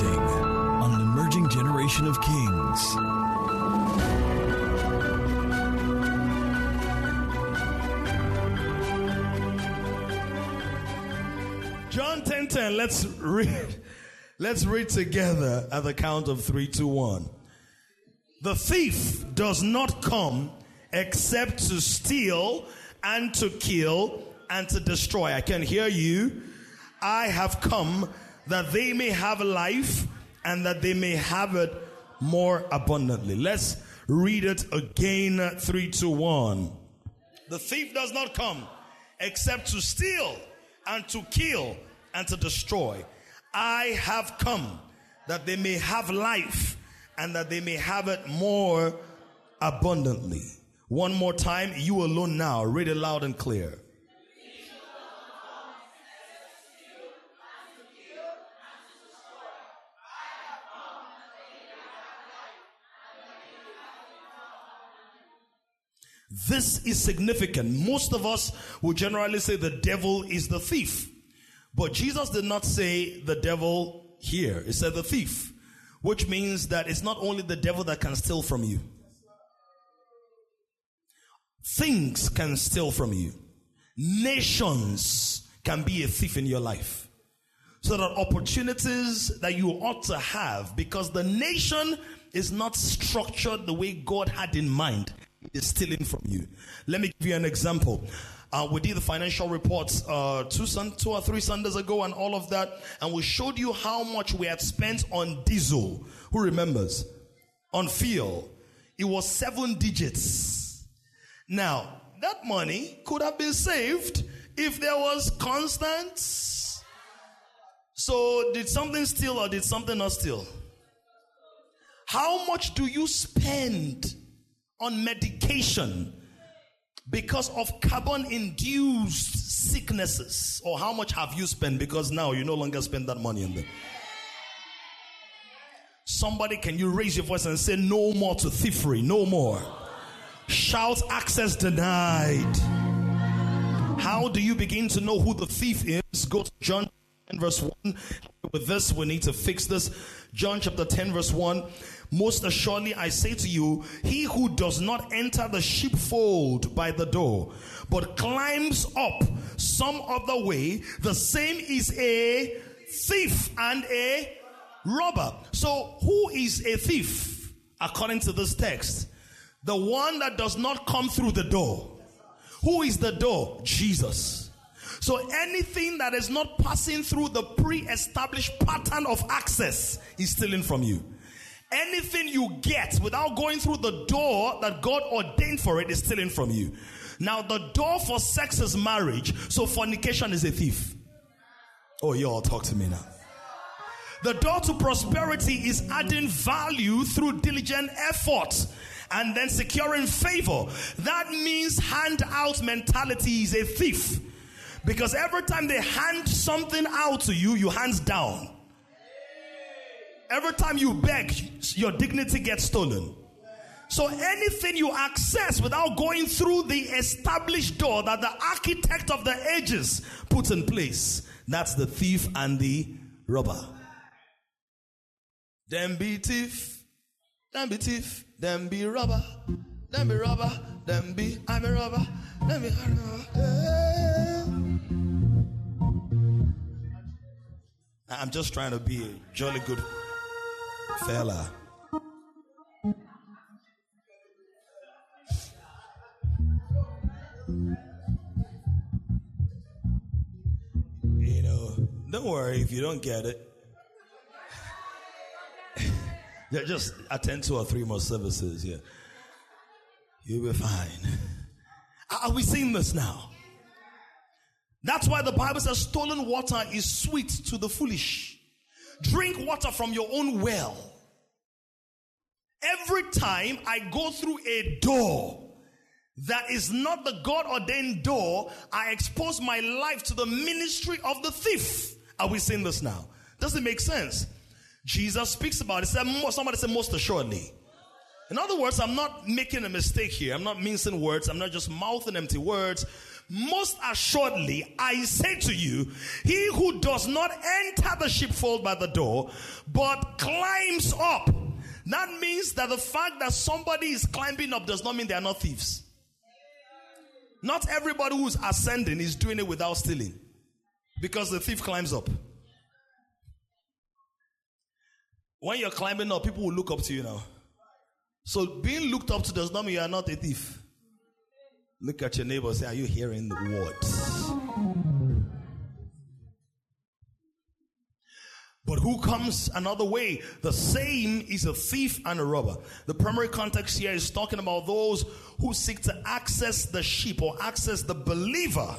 rising on an emerging generation of kings. John 10:10. Let's read. Let's read together at the count of 3, 2, 1. The thief does not come except to steal and to kill and to destroy. I can hear you. I have come that they may have life and that they may have it more abundantly. Let's read it again. 3, 2, 1. The thief does not come except to steal and to kill and to destroy. I have come that they may have life and that they may have it more abundantly. One more time, you alone now. Read it loud and clear. This is significant. Most of us would generally say the devil is the thief. But Jesus did not say the devil here. He said the thief, which means that it's not only the devil that can steal from you. Things can steal from you. Nations can be a thief in your life. So that opportunities that you ought to have, because the nation is not structured the way God had in mind, is stealing from you. Let me give you an example. We did the financial reports two or three Sundays ago and all of that, and we showed you how much we had spent on diesel. Who remembers? On fuel. It was 7 digits. Now, that money could have been saved if there was constants. So, did something steal or did something not steal? How much do you spend on medication because of carbon-induced sicknesses? Or how much have you spent? Because now you no longer spend that money on them. Somebody, can you raise your voice and say, no more to thievery, no more. Shout, access denied. How do you begin to know who the thief is? Go to John 10 verse 1. With this, we need to fix this. John chapter 10 verse 1. Most assuredly, I say to you, he who does not enter the sheepfold by the door, but climbs up some other way, the same is a thief and a robber. So, who is a thief according to this text? The one that does not come through the door. Who is the door? Jesus. So, anything that is not passing through the pre-established pattern of access is stealing from you. Anything you get without going through the door that God ordained for it is stealing from you. Now, the door for sex is marriage, so fornication is a thief. Oh, y'all talk to me now. The door to prosperity is adding value through diligent effort and then securing favor. That means hand-out mentality is a thief. Because every time they hand something out to you, you hand down. Every time you beg, your dignity gets stolen. So anything you access without going through the established door that the architect of the ages puts in place, that's the thief and the robber. Them be thief, them be thief, them be robber, them be robber, them be I'm a robber, them be I'm a robber. I'm just trying to be a jolly good fella. You know, don't worry if you don't get it. Just attend 2 or 3 more services. Yeah, you'll be fine. Are we seeing this now? That's why the Bible says stolen water is sweet to the foolish. Drink water from your own well. Every time I go through a door that is not the God-ordained door, I expose my life to the ministry of the thief. Are we seeing this now? Doesn't make sense. Jesus speaks about it. Somebody said, most assuredly. In other words, I'm not making a mistake here. I'm not mincing words. I'm not just mouthing empty words. Most assuredly, I say to you, he who does not enter the sheepfold by the door, but climbs up. That means that the fact that somebody is climbing up does not mean they are not thieves. Not everybody who is ascending is doing it without stealing, because the thief climbs up. When you're climbing up, people will look up to you now. So being looked up to does not mean you are not a thief. Look at your neighbor and say, are you hearing the words? But who comes another way, the same is a thief and a robber. The primary context here is talking about those who seek to access the sheep or access the believer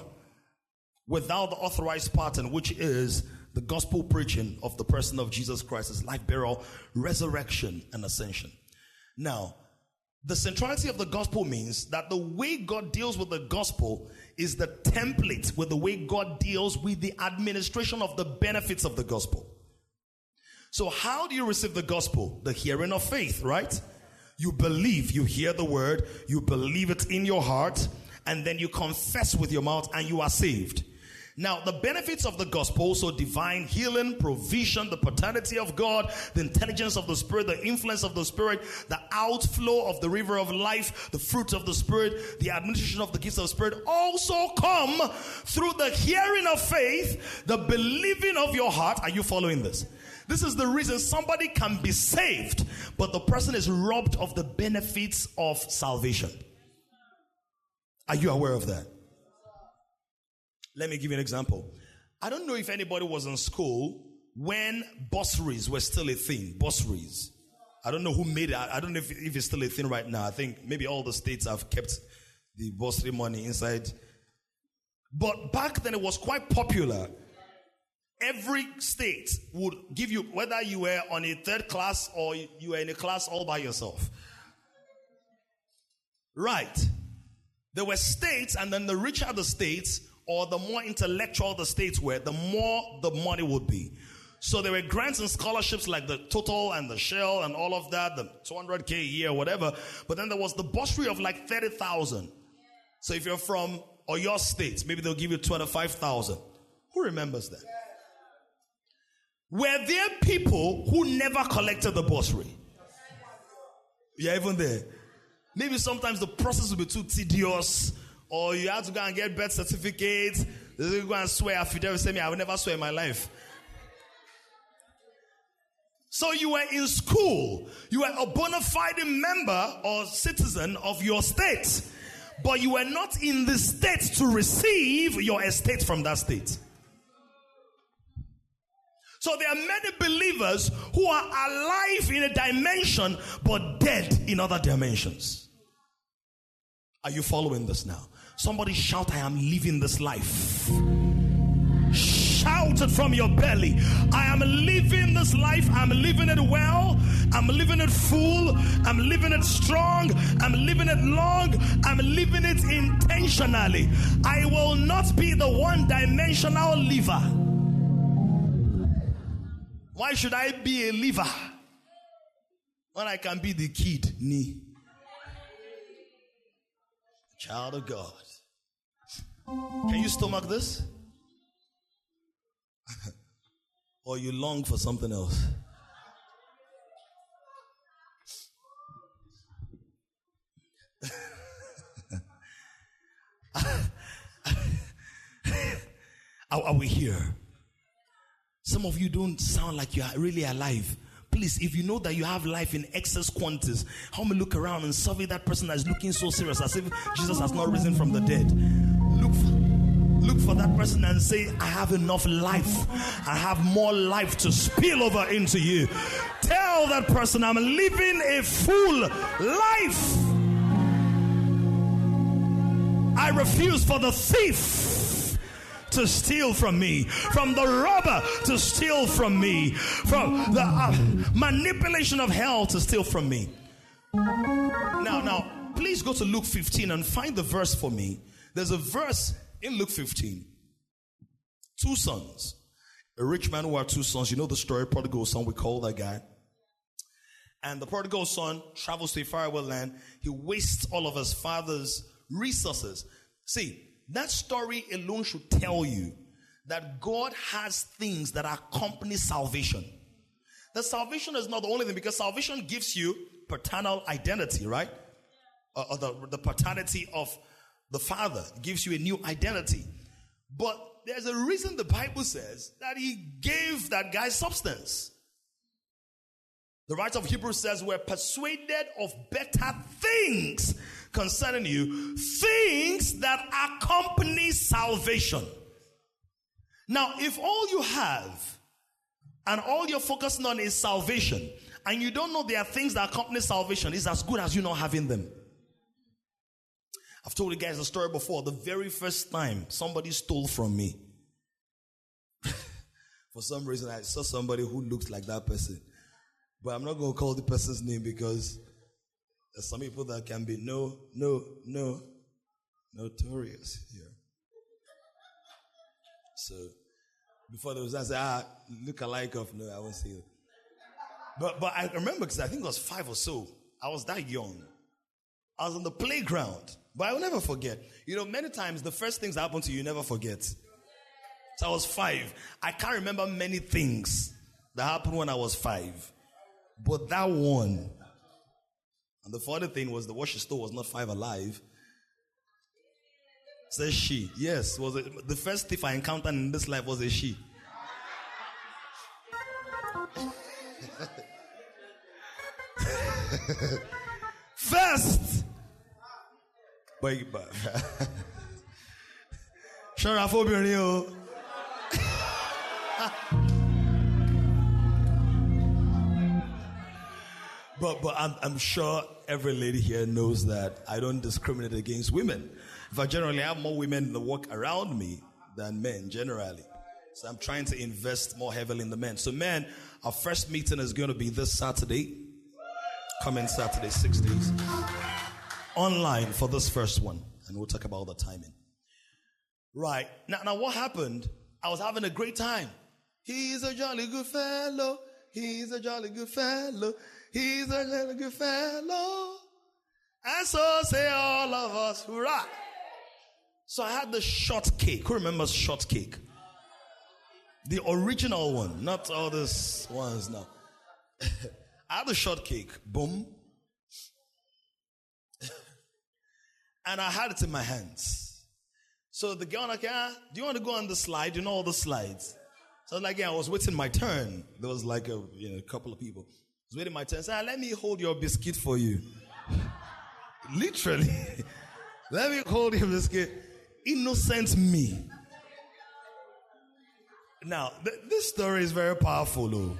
without the authorized pattern, which is the gospel preaching of the person of Jesus Christ, his life, burial, resurrection, and ascension. Now, the centrality of the gospel means that the way God deals with the gospel is the template with the way God deals with the administration of the benefits of the gospel. So how do you receive the gospel? The hearing of faith, right? You believe, you hear the word, you believe it in your heart, and then you confess with your mouth and you are saved. Now, the benefits of the gospel, so divine healing, provision, the paternity of God, the intelligence of the Spirit, the influence of the Spirit, the outflow of the river of life, the fruits of the Spirit, the administration of the gifts of the Spirit, also come through the hearing of faith, the believing of your heart. Are you following this? This is the reason somebody can be saved, but the person is robbed of the benefits of salvation. Are you aware of that? Let me give you an example. I don't know if anybody was in school when bursaries were still a thing. Bursaries. I don't know who made it. I don't know if it's still a thing right now. I think maybe all the states have kept the bursary money inside. But back then it was quite popular. Every state would give you, whether you were on a third class or you were in a class all by yourself. Right. There were states, and then the richer the states, or the more intellectual the states were, the more the money would be. So there were grants and scholarships like the Total and the Shell and all of that, the 200K a year, whatever. But then there was the bursary of like 30,000. So if you're from Oyo State, maybe they'll give you 25,000. Who remembers that? Were there people who never collected the bursary? Yeah, even there. Maybe sometimes the process would be too tedious, or you have to go and get birth certificates. You go and swear. Afidavit, say me, I will never swear in my life. So you were in school. You were a bona fide member or citizen of your state. But you were not in the state to receive your estate from that state. So there are many believers who are alive in a dimension but dead in other dimensions. Are you following this now? Somebody shout, I am living this life. Shout it from your belly. I am living this life. I'm living it well. I'm living it full. I'm living it strong. I'm living it long. I'm living it intentionally. I will not be the one-dimensional liver. Why should I be a liver when I can be the kidney? Child of God. Can you stomach this? Or you long for something else? Are we here? Some of you don't sound like you are really alive. Please, if you know that you have life in excess quantities, help me look around and survey that person that is looking so serious as if Jesus has not risen from the dead. Look for that person and say, I have enough life. I have more life to spill over into you. Tell that person, I'm living a full life. I refuse for the thief to steal from me, from the robber to steal from me, from the manipulation of hell to steal from me. Now, please go to Luke 15 and find the verse for me. There's a verse in Luke 15. Two sons. A rich man who had two sons. You know the story, prodigal son, we call that guy. And the prodigal son travels to a faraway land. He wastes all of his father's resources. See, That story alone should tell you that God has things that accompany salvation. The salvation is not the only thing, because salvation gives you paternal identity, right? Or the paternity of the Father. It gives you a new identity. But there's a reason the Bible says that he gave that guy substance. The writer of Hebrews says, we're persuaded of better things concerning you, things that accompany salvation. Now, if all you have and all you're focusing on is salvation, and you don't know there are things that accompany salvation, it's as good as you not having them. I've told you guys the story before. The very first time somebody stole from me. For some reason, I saw somebody who looked like that person. But I'm not going to call the person's name, because there's some people that can be notorious here. So before there was that, I said, look alike of, no, I won't say it. But I remember, because I think it was 5 or so. I was that young. I was on the playground. But I will never forget. You know, many times the first things that happen to you, you never forget. So I was 5. I can't remember many things that happened when I was 5. But that one. And the funny thing was, the what she stole was not 5 alive. Says she. Yes, was the first thief I encountered in this life was a she. First. But sure, I hope you're new. But I'm sure every lady here knows that I don't discriminate against women. In fact, generally, I have more women that walk around me than men, generally. So I'm trying to invest more heavily in the men. So men, our first meeting is going to be this Saturday. Coming Saturday, 6 days. Online for this first one. And we'll talk about the timing. Right. Now what happened? I was having a great time. He's a jolly good fellow. He's a jolly good fellow. He's a jolly good fellow. And so say all of us, hurrah. So I had the shortcake. Who remembers shortcake? The original one. Not all these ones now. I had the shortcake. Boom. And I had it in my hands. So the girl like, do you want to go on the slide? You know all the slides. So I was like, I was waiting my turn. There was like a couple of people. I was waiting my turn. Said, let me hold your biscuit for you. Literally. Let me hold your biscuit. Innocent me. Now, this story is very powerful, though.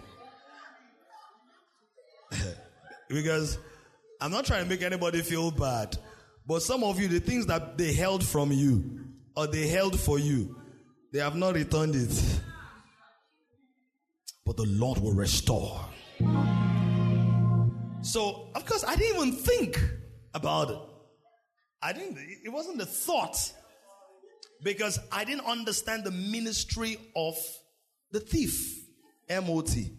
Because I'm not trying to make anybody feel bad. But some of you, the things that they held from you or they held for you, they have not returned it. But the Lord will restore. So, of course, I didn't even think about it. It wasn't a thought, because I didn't understand the ministry of the thief. M-O-T.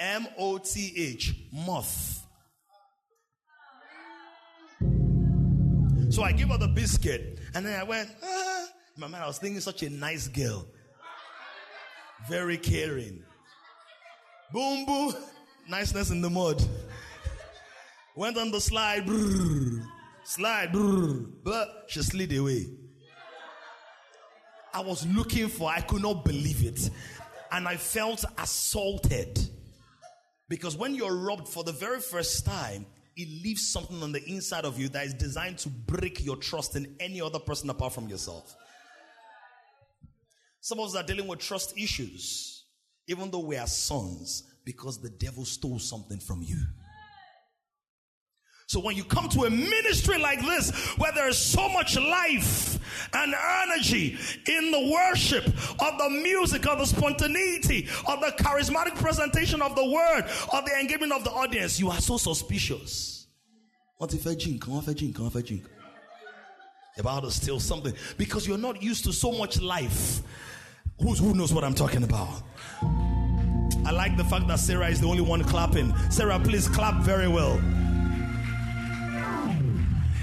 M-O-T-H. Moth. So I gave her the biscuit, and then I went, In my mind, I was thinking, such a nice girl. Very caring. Boom, boom. Niceness in the mud. Went on the slide. Brrr, slide. Brrr, but she slid away. I was looking for, I could not believe it. And I felt assaulted. Because when you're robbed for the very first time, it leaves something on the inside of you that is designed to break your trust in any other person apart from yourself. Some of us are dealing with trust issues, even though we are sons, because the devil stole something from you. So when you come to a ministry like this, where there is so much life and energy in the worship, of the music, of the spontaneity, of the charismatic presentation of the word, of the engagement of the audience, you are so suspicious. What if I drink? What if I drink? About to steal something. Because you're not used to so much life. Who knows what I'm talking about? I like the fact that Sarah is the only one clapping. Sarah, please clap very well.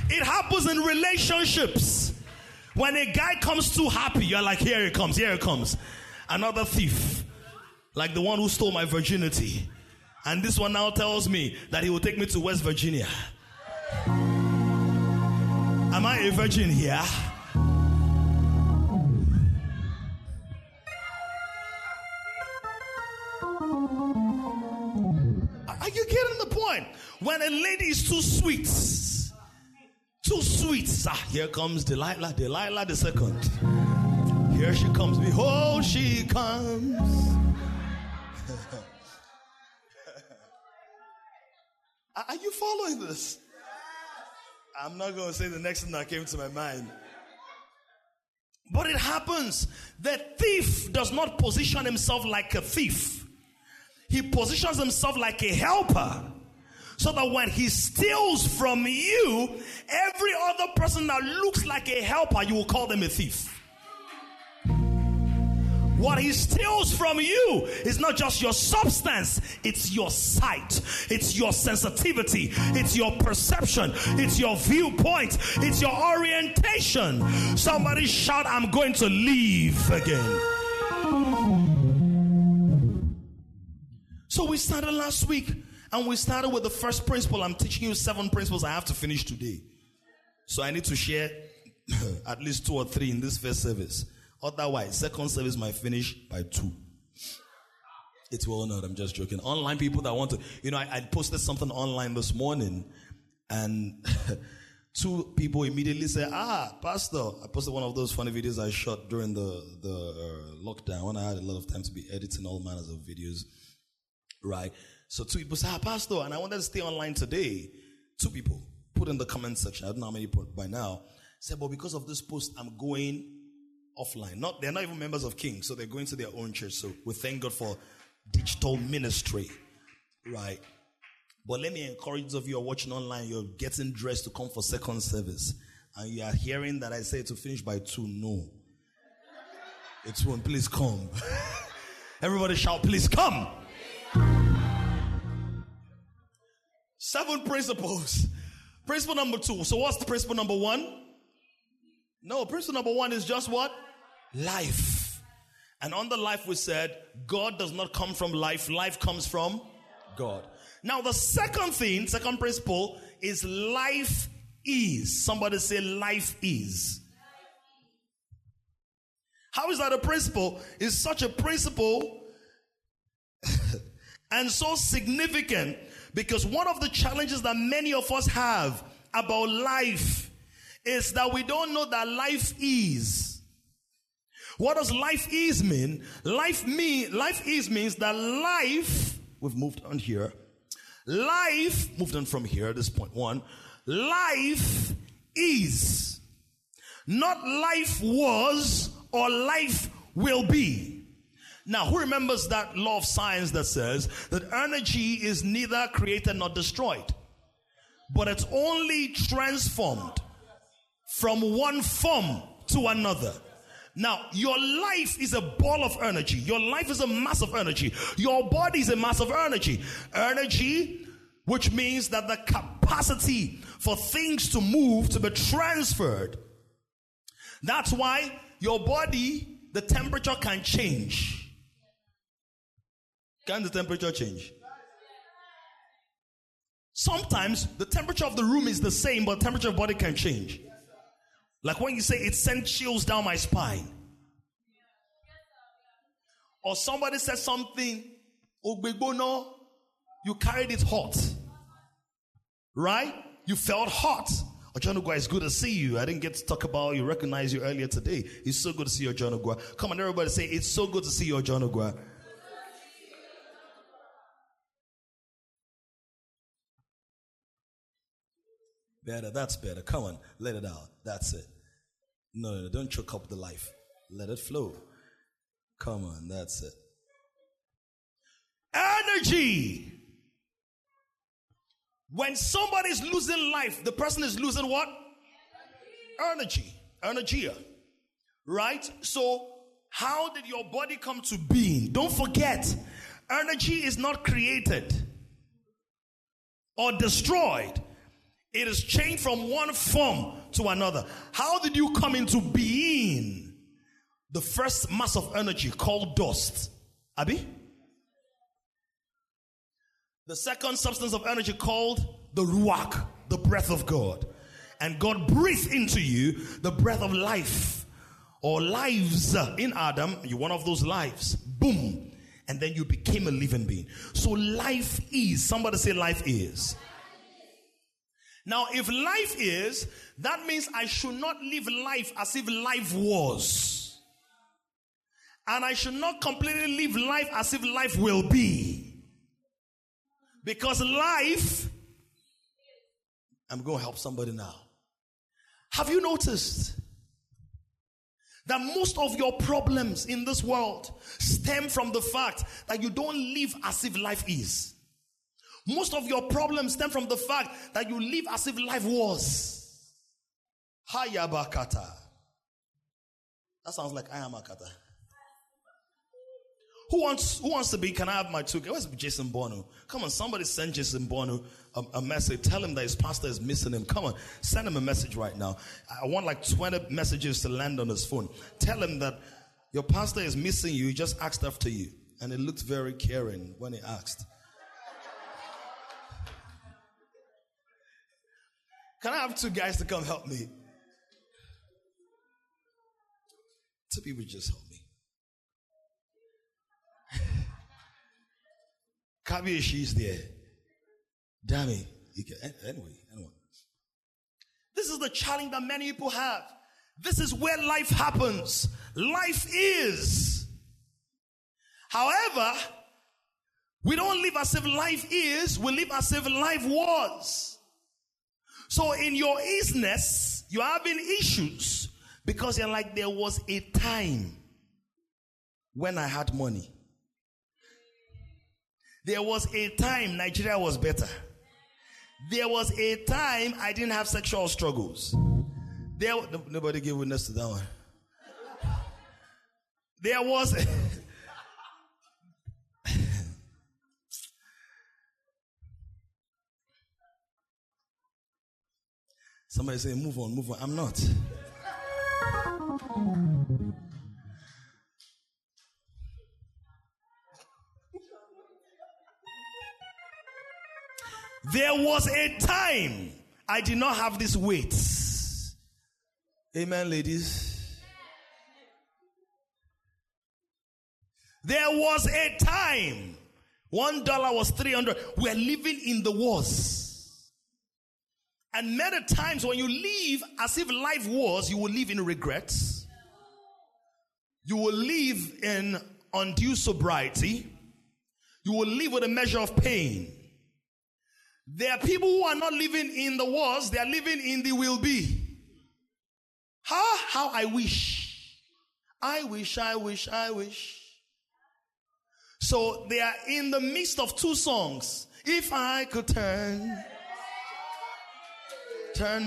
It happens in relationships. When a guy comes too happy, you're like, here it comes, here it comes. Another thief, like the one who stole my virginity. And this one now tells me that he will take me to West Virginia. Am I a virgin here? Are you getting the point? When a lady is too sweet, ah, here comes Delilah the second. Here she comes, behold she comes. Are you following this? I'm not going to say the next thing that came to my mind. But it happens. The thief does not position himself like a thief. He positions himself like a helper. So that when he steals from you, every other person that looks like a helper, you will call them a thief. What he steals from you is not just your substance, it's your sight, it's your sensitivity, it's your perception, it's your viewpoint, it's your orientation. Somebody shout, I'm going to leave again. So we started last week, and we started with the first principle. I'm teaching you 7 principles I have to finish today. So I need to share at least 2 or 3 in this first service. Otherwise, second service might finish by 2. It's well known. I'm just joking. Online people that want to, I posted something online this morning, and 2 people immediately said, Pastor, I posted one of those funny videos I shot during the lockdown when I had a lot of time to be editing all manners of videos, right? So 2 people said, Pastor, and I wanted to stay online today. 2 people put in the comment section. I don't know how many put by now. Said, but because of this post, I'm going offline. They're not even members of King, so they're going to their own church. So we thank God for digital ministry, right? But let me encourage those of you who are watching online, you're getting dressed to come for second service, and you are hearing that I say to finish by 2. No, it's 1. Please come. Everybody shout, please come. 7 principles. Principle number 2. So what's the principle number 1? No, principle number 1 is just what? Life. And on the life we said, God does not come from life. Life comes from God. Now the second principle is life is. Somebody say life is. How is that a principle? It's such a principle and so significant because one of the challenges that many of us have about life is that we don't know that life is. What does life is mean? Life is means that life, we've moved on here. Life, moved on from here, this point 1. Life is. Not life was or life will be. Now, who remembers that law of science that says that energy is neither created nor destroyed, but it's only transformed from one form to another. Now, your life is a ball of energy. Your life is a mass of energy. Your body is a mass of energy. Energy, which means that the capacity for things to move, to be transferred. That's why your body, the temperature can change. Can the temperature change? Sometimes the temperature of the room is the same, but the temperature of the body can change. Like when you say, it sent chills down my spine. Or somebody says something, Ogbegbono, you carried it hot. Right? You felt hot. Ojonugwa, it's good to see you. I didn't get to talk about you, recognize you earlier today. It's so good to see you, Ojonugwa. Come on, everybody say, it's so good to see you, Ojonugwa. Better, that's better. Come on, let it out. That's it. No, don't choke up the life. Let it flow. Come on, that's it. Energy. When somebody's losing life, the person is losing what? Energy. Energy. Right? So, how did your body come to being? Don't forget, energy is not created or destroyed. It is changed from one form to another. How did you come into being? The first mass of energy called dust. Abi? The second substance of energy called the ruach, the breath of God. And God breathed into you the breath of life or lives in Adam. You're one of those lives. Boom. And then you became a living being. So life is. Somebody say life is. Now if life is, that means I should not live life as if life was. And I should not completely live life as if life will be. Because life... I'm going to help somebody now. Have you noticed that most of your problems in this world stem from the fact that you don't live as if life is? Most of your problems stem from the fact that you live as if life was. Hayabakata. That sounds like I am Akata. Who wants to be? Can I have my 2K? Where's Jason Bono? Come on, somebody send Jason Bono a message. Tell him that his pastor is missing him. Come on, send him a message right now. I want like 20 messages to land on his phone. Tell him that your pastor is missing you. He just asked after you. And it looked very caring when he asked. Can I have 2 guys to come help me? 2 people just help me. Kabi, she's there. Dammy. Anyway, anyone. This is the challenge that many people have. This is where life happens. Life is. However, we don't live as if life is. We live as if life was. So in your isness, you're having issues because you're like, there was a time when I had money. There was a time Nigeria was better. There was a time I didn't have sexual struggles. Nobody gave witness to that one. There was... Somebody say, move on, move on. I'm not. There was a time I did not have this weight. Amen, ladies. There was a time $1 was $300. We are living in the wars. And many times when you live as if life was, you will live in regrets. You will live in undue sobriety. You will live with a measure of pain. There are people who are not living in the was, they are living in the will be. How I wish. I wish. So they are in the midst of 2 songs. If I could turn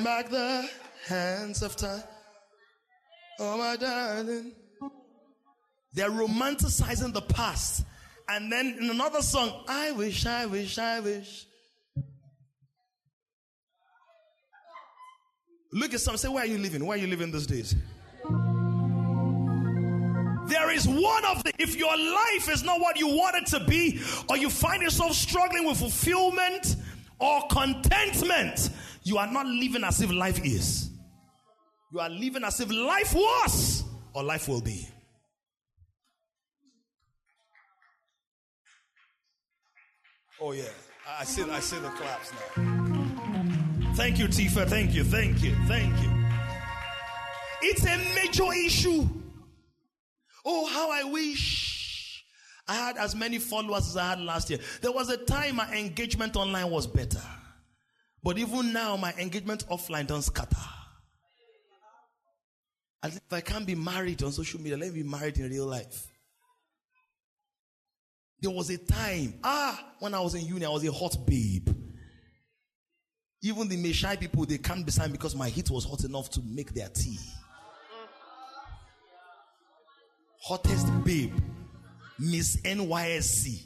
back the hands of time. Oh my darling. They're romanticizing the past. And then in another song, I wish. Look at someone, say, where are you living? Where are you living these days? There is one of the, if your life is not what you want it to be, or you find yourself struggling with fulfillment or contentment, you are not living as if life is. You are living as if life was or life will be. Oh yeah, I see the claps now. Thank you, Tifa. Thank you. It's a major issue. Oh, how I wish I had as many followers as I had last year. There was a time my engagement online was better. But even now, my engagement offline don't scatter. As if I can't be married on social media, let me be married in real life. There was a time, when I was in uni, I was a hot babe. Even the Meshai people, they can't be signed because my heat was hot enough to make their tea. Hottest babe, Miss NYSC.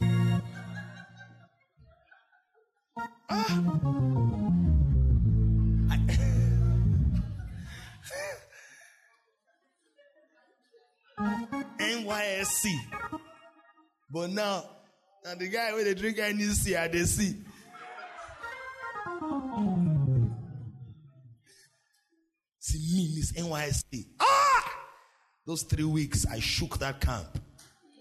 NYSC. But now, and the guy when they drink NYSC at the sea. See me, Miss NYSC. Ah! Those 3 weeks, I shook that camp.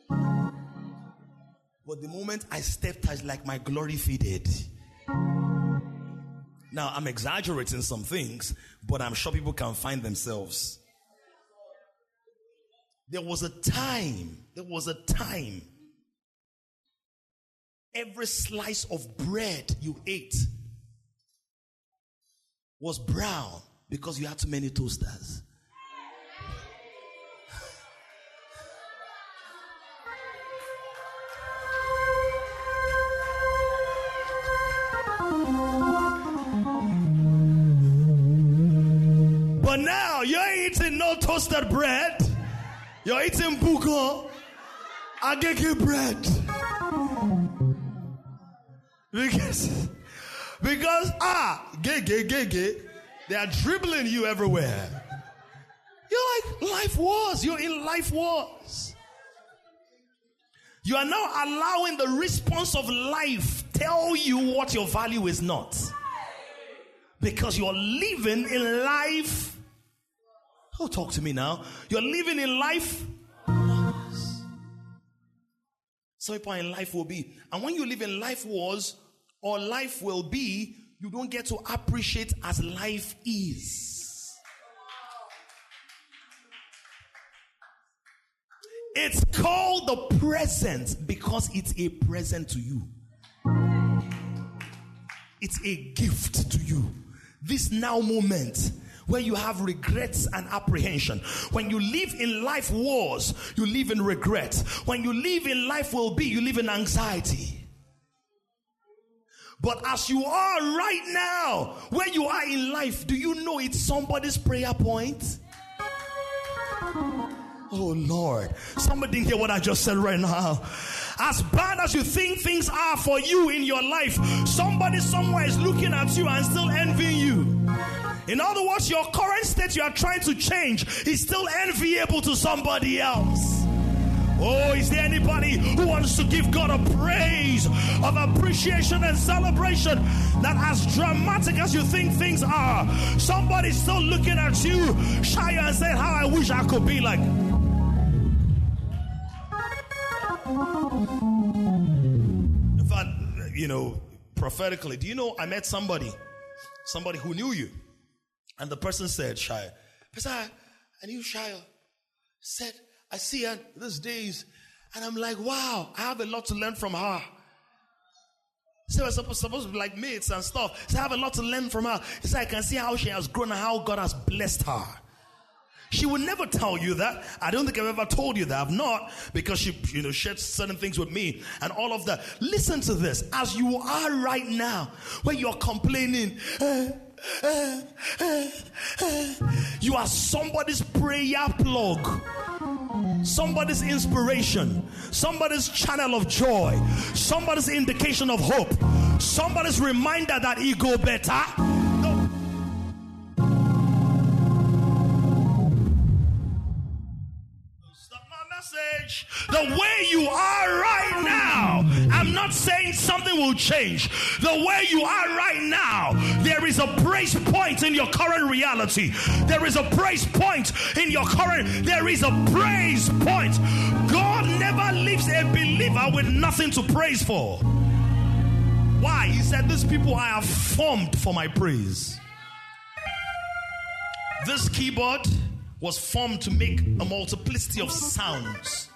But the moment I stepped out, like my glory faded. Now, I'm exaggerating some things, but I'm sure people can find themselves. There was a time. Every slice of bread you ate was brown because you had too many toasters. But now you're eating no toasted bread. You're eating buko, ageke bread. Because gege, they are dribbling you everywhere. You're like, you're in life wars. You are now allowing the response of life tell you what your value is not. Because you're living in life. Oh, talk to me now. You're living in life. Some people in life will be. And when you live in life wars or life will be, you don't get to appreciate as life is. It's called the present because it's a present to you. It's a gift to you. This now moment where you have regrets and apprehension. When you live in life wars, you live in regrets. When you live in life will be, you live in anxiety. But as you are right now, where you are in life, do you know it's somebody's prayer point? Oh Lord, somebody didn't hear what I just said right now. As bad as you think things are for you in your life, somebody somewhere is looking at you and still envying you. In other words, your current state you are trying to change is still enviable to somebody else. Oh, is there anybody who wants to give God a praise of appreciation and celebration that as dramatic as you think things are, somebody's still looking at you, Shia, and saying, how I wish I could be like... In fact, prophetically, do you know I met somebody who knew you, and the person said, Shia, I knew Shia, said, I see her these days, and I'm like, wow, I have a lot to learn from her. So we're supposed to be like mates and stuff, so I have a lot to learn from her. So I can see how she has grown and how God has blessed her. She would never tell you that. I don't think I've ever told you that. I've not, because she, shared certain things with me and all of that. Listen to this. As you are right now, when you're complaining, you are somebody's prayer plug, somebody's inspiration, somebody's channel of joy, somebody's indication of hope, somebody's reminder that it go better. The way you are right now, I'm not saying something will change. The way you are right now, there is a praise point in your current reality. There is a praise point in your current. There is a praise point. God never leaves a believer with nothing to praise for. Why? He said, these people I have formed for my praise. This keyboard was formed to make a multiplicity of sounds.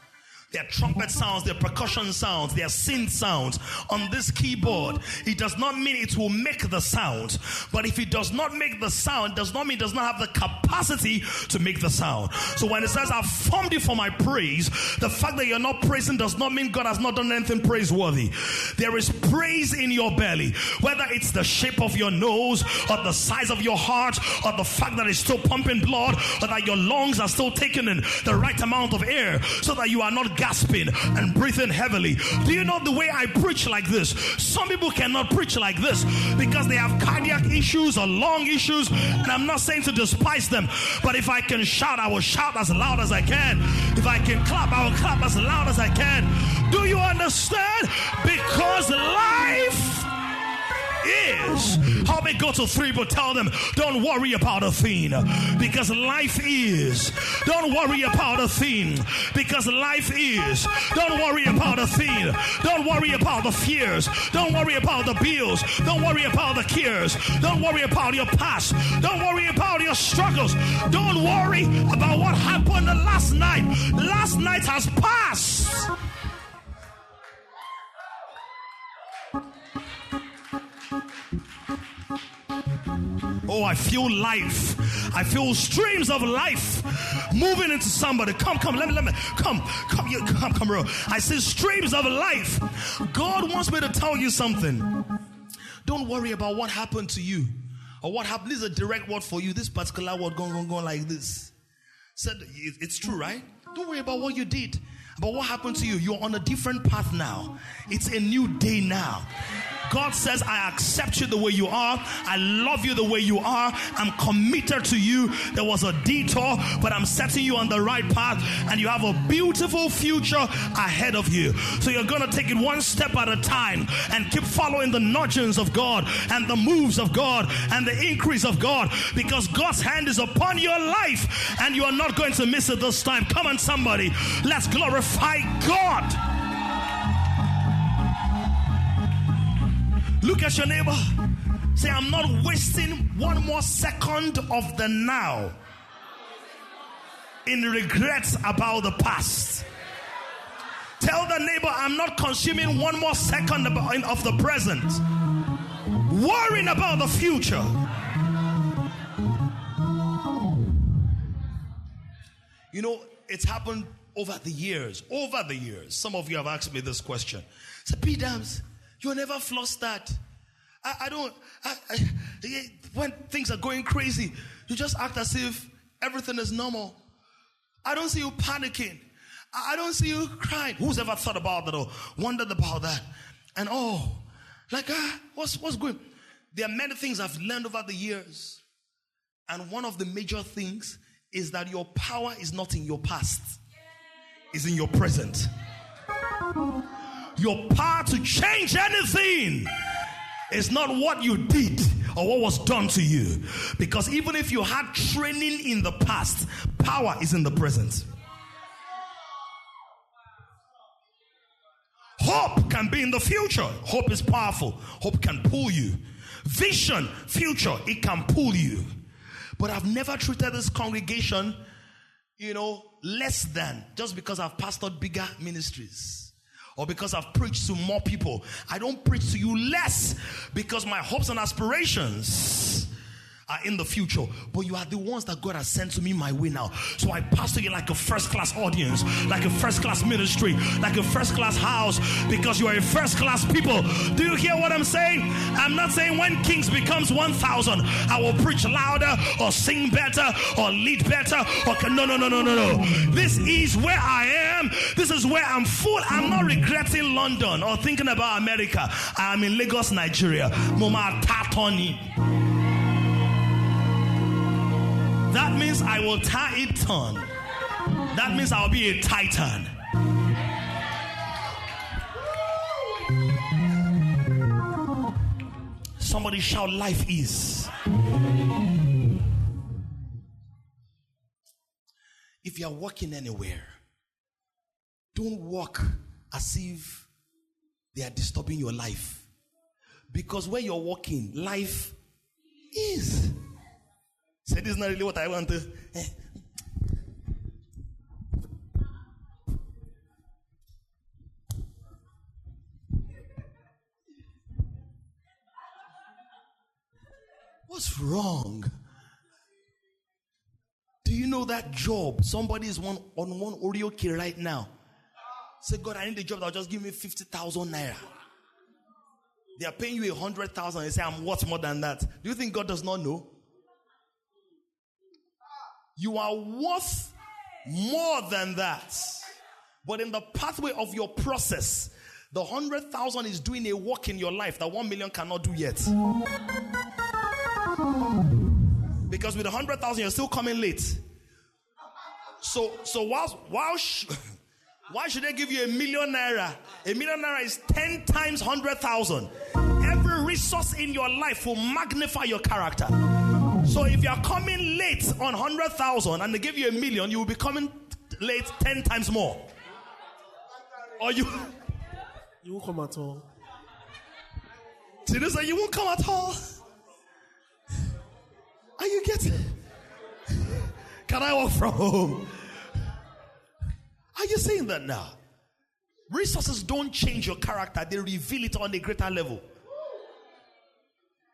Their trumpet sounds, their percussion sounds, their synth sounds on this keyboard. It does not mean it will make the sound. But if it does not make the sound, it does not mean it does not have the capacity to make the sound. So when it says, I've formed you for my praise, the fact that you're not praising does not mean God has not done anything praiseworthy. There is praise in your belly, whether it's the shape of your nose or the size of your heart or the fact that it's still pumping blood or that your lungs are still taking in the right amount of air so that you are not gasping and breathing heavily. Do you know the way I preach like this? Some people cannot preach like this because they have cardiac issues or lung issues, and I'm not saying to despise them, but if I can shout, I will shout as loud as I can. If I can clap, I will clap as loud as I can. Do you understand? Because life is. Help me go to 3, but tell them, don't worry about a thing, because life is. Don't worry about a thing, because life is. Don't worry about a thing. Don't worry about the fears. Don't worry about the bills. Don't worry about the cares. Don't worry about your past. Don't worry about your struggles. Don't worry about what happened last night. Last night has passed. Oh, I feel life. I feel streams of life moving into somebody. Come, bro. I see streams of life. God wants me to tell you something. Don't worry about what happened to you or what happened. This is a direct word for you. This particular word going like this. Said it's true, right? Don't worry about what you did, about what happened to you. You're on a different path now. It's a new day now. God says, I accept you the way you are. I love you the way you are. I'm committed to you. There was a detour, but I'm setting you on the right path, and you have a beautiful future ahead of you. So you're going to take it one step at a time and keep following the nudgings of God and the moves of God and the increase of God, because God's hand is upon your life and you are not going to miss it this time. Come on, somebody. Let's glorify God. Look at your neighbor. Say, I'm not wasting one more second of the now in regrets about the past. Tell the neighbor, I'm not consuming one more second of the present, worrying about the future. You know, it's happened over the years. Over the years. Some of you have asked me this question. So, P. Dams, you're never flustered. When things are going crazy, you just act as if everything is normal. I don't see you panicking. I don't see you crying. Who's ever thought about that or wondered about that? And what's going? There are many things I've learned over the years. And one of the major things is that your power is not in your past. It's in your present. Your power to change anything is not what you did or what was done to you. Because even if you had training in the past, power is in the present. Hope can be in the future. Hope is powerful. Hope can pull you. Vision, future, it can pull you. But I've never treated this congregation, less than just because I've pastored bigger ministries. Or because I've preached to more people. I don't preach to you less, because my hopes and aspirations are in the future. But you are the ones that God has sent to me my way now. So I pastor you like a first-class audience, like a first-class ministry, like a first-class house, because you are a first-class people. Do you hear what I'm saying? I'm not saying when Kings becomes 1,000, I will preach louder or sing better or lead better. No. This is where I am. This is where I'm full. I'm not regretting London or thinking about America. I'm in Lagos, Nigeria. Mama Tatoni. That means I will tie it on. That means I'll be a titan. Somebody shout, life is. If you are walking anywhere, don't walk as if they are disturbing your life. Because where you're walking, life is. Say, this is not really what I want to. What's wrong? Do you know that job? Somebody is on one Oreo key right now. Say, God, I need a job that will just give me 50,000 naira. They are paying you 100,000. They say, I'm worth more than that. Do you think God does not know? You are worth more than that. But in the pathway of your process, the 100,000 is doing a work in your life that 1 million cannot do yet. Because with 100,000, you're still coming late. So why should they give you $1 million? $1 million is 10 times 100,000. Every resource in your life will magnify your character. So if you're coming late on 100,000 and they give you $1 million, you will be coming late 10 times more. Or you won't come at all. See, this you won't come at all. Are you getting? Can I work from home? Are you saying that now? Resources don't change your character. They reveal it on a greater level.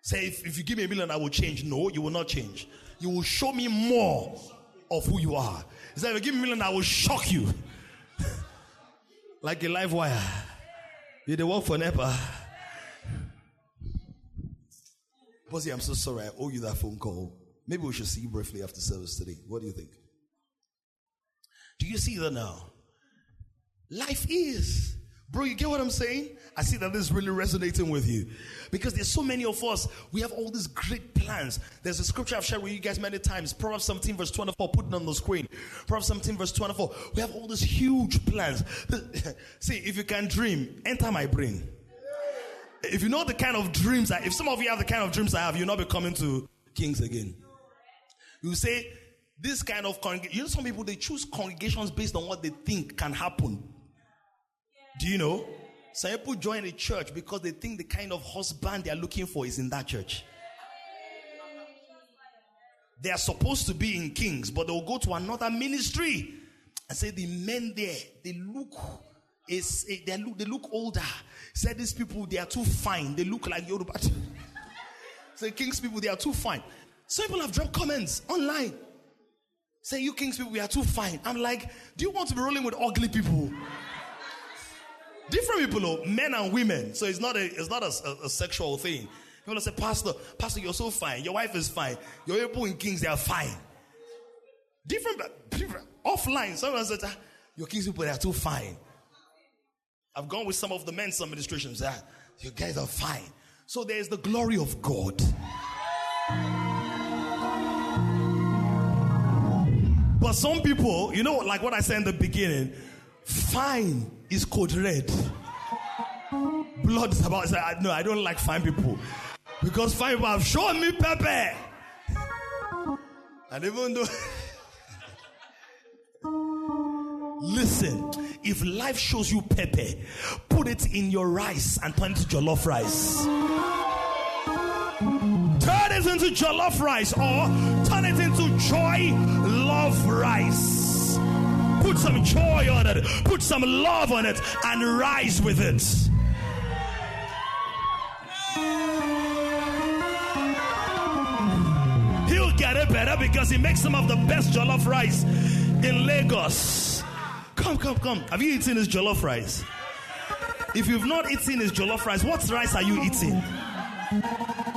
Say, if you give me $1 million, I will change. No, you will not change. You will show me more of who you are. He said, if you give me $1 million, I will shock you. Like a live wire. You did work for NEPA. Bossy, I'm so sorry. I owe you that phone call. Maybe we should see you briefly after service today. What do you think? Do you see that now? Life is. Bro, you get what I'm saying? I see that this is really resonating with you. Because there's so many of us, we have all these great plans. There's a scripture I've shared with you guys many times. Proverbs 17 verse 24, put it on the screen. Proverbs 17 verse 24. We have all these huge plans. See, if you can dream, enter my brain. If you know the kind of dreams, if some of you have the kind of dreams I have, you'll not be coming to Kings again. You say, this kind of congregation, you know some people, they choose congregations based on what they think can happen. Do you know? Some people join a church because they think the kind of husband they are looking for is in that church. They are supposed to be in Kings, but they will go to another ministry and say the men there, they look older. Said these people, they are too fine. They look like Yoruba. Say Kings people, they are too fine. Some people have dropped comments online. Say you Kings people, we are too fine. I'm like, do you want to be rolling with ugly people? Different people, though, men and women. So it's not a sexual thing. People say, Pastor, you're so fine. Your wife is fine. Your people in Kings, they are fine. Different offline. Someone said, your Kings people, they are too fine. I've gone with some of the men, some administrations that you guys are fine. So there is the glory of God. But some people, you know, like what I said in the beginning, fine is code red. Blood is about. No, I don't like fine people. Because fine people have shown me pepper. And even though. Listen, if life shows you pepper, put it in your rice and turn it to jollof rice. Turn it into jollof rice or turn it into joy, love rice. Put some joy on it. Put some love on it and rise with it. He'll get it better because he makes some of the best jollof rice in Lagos. Come. Have you eaten his jollof rice? If you've not eaten his jollof rice, what rice are you eating?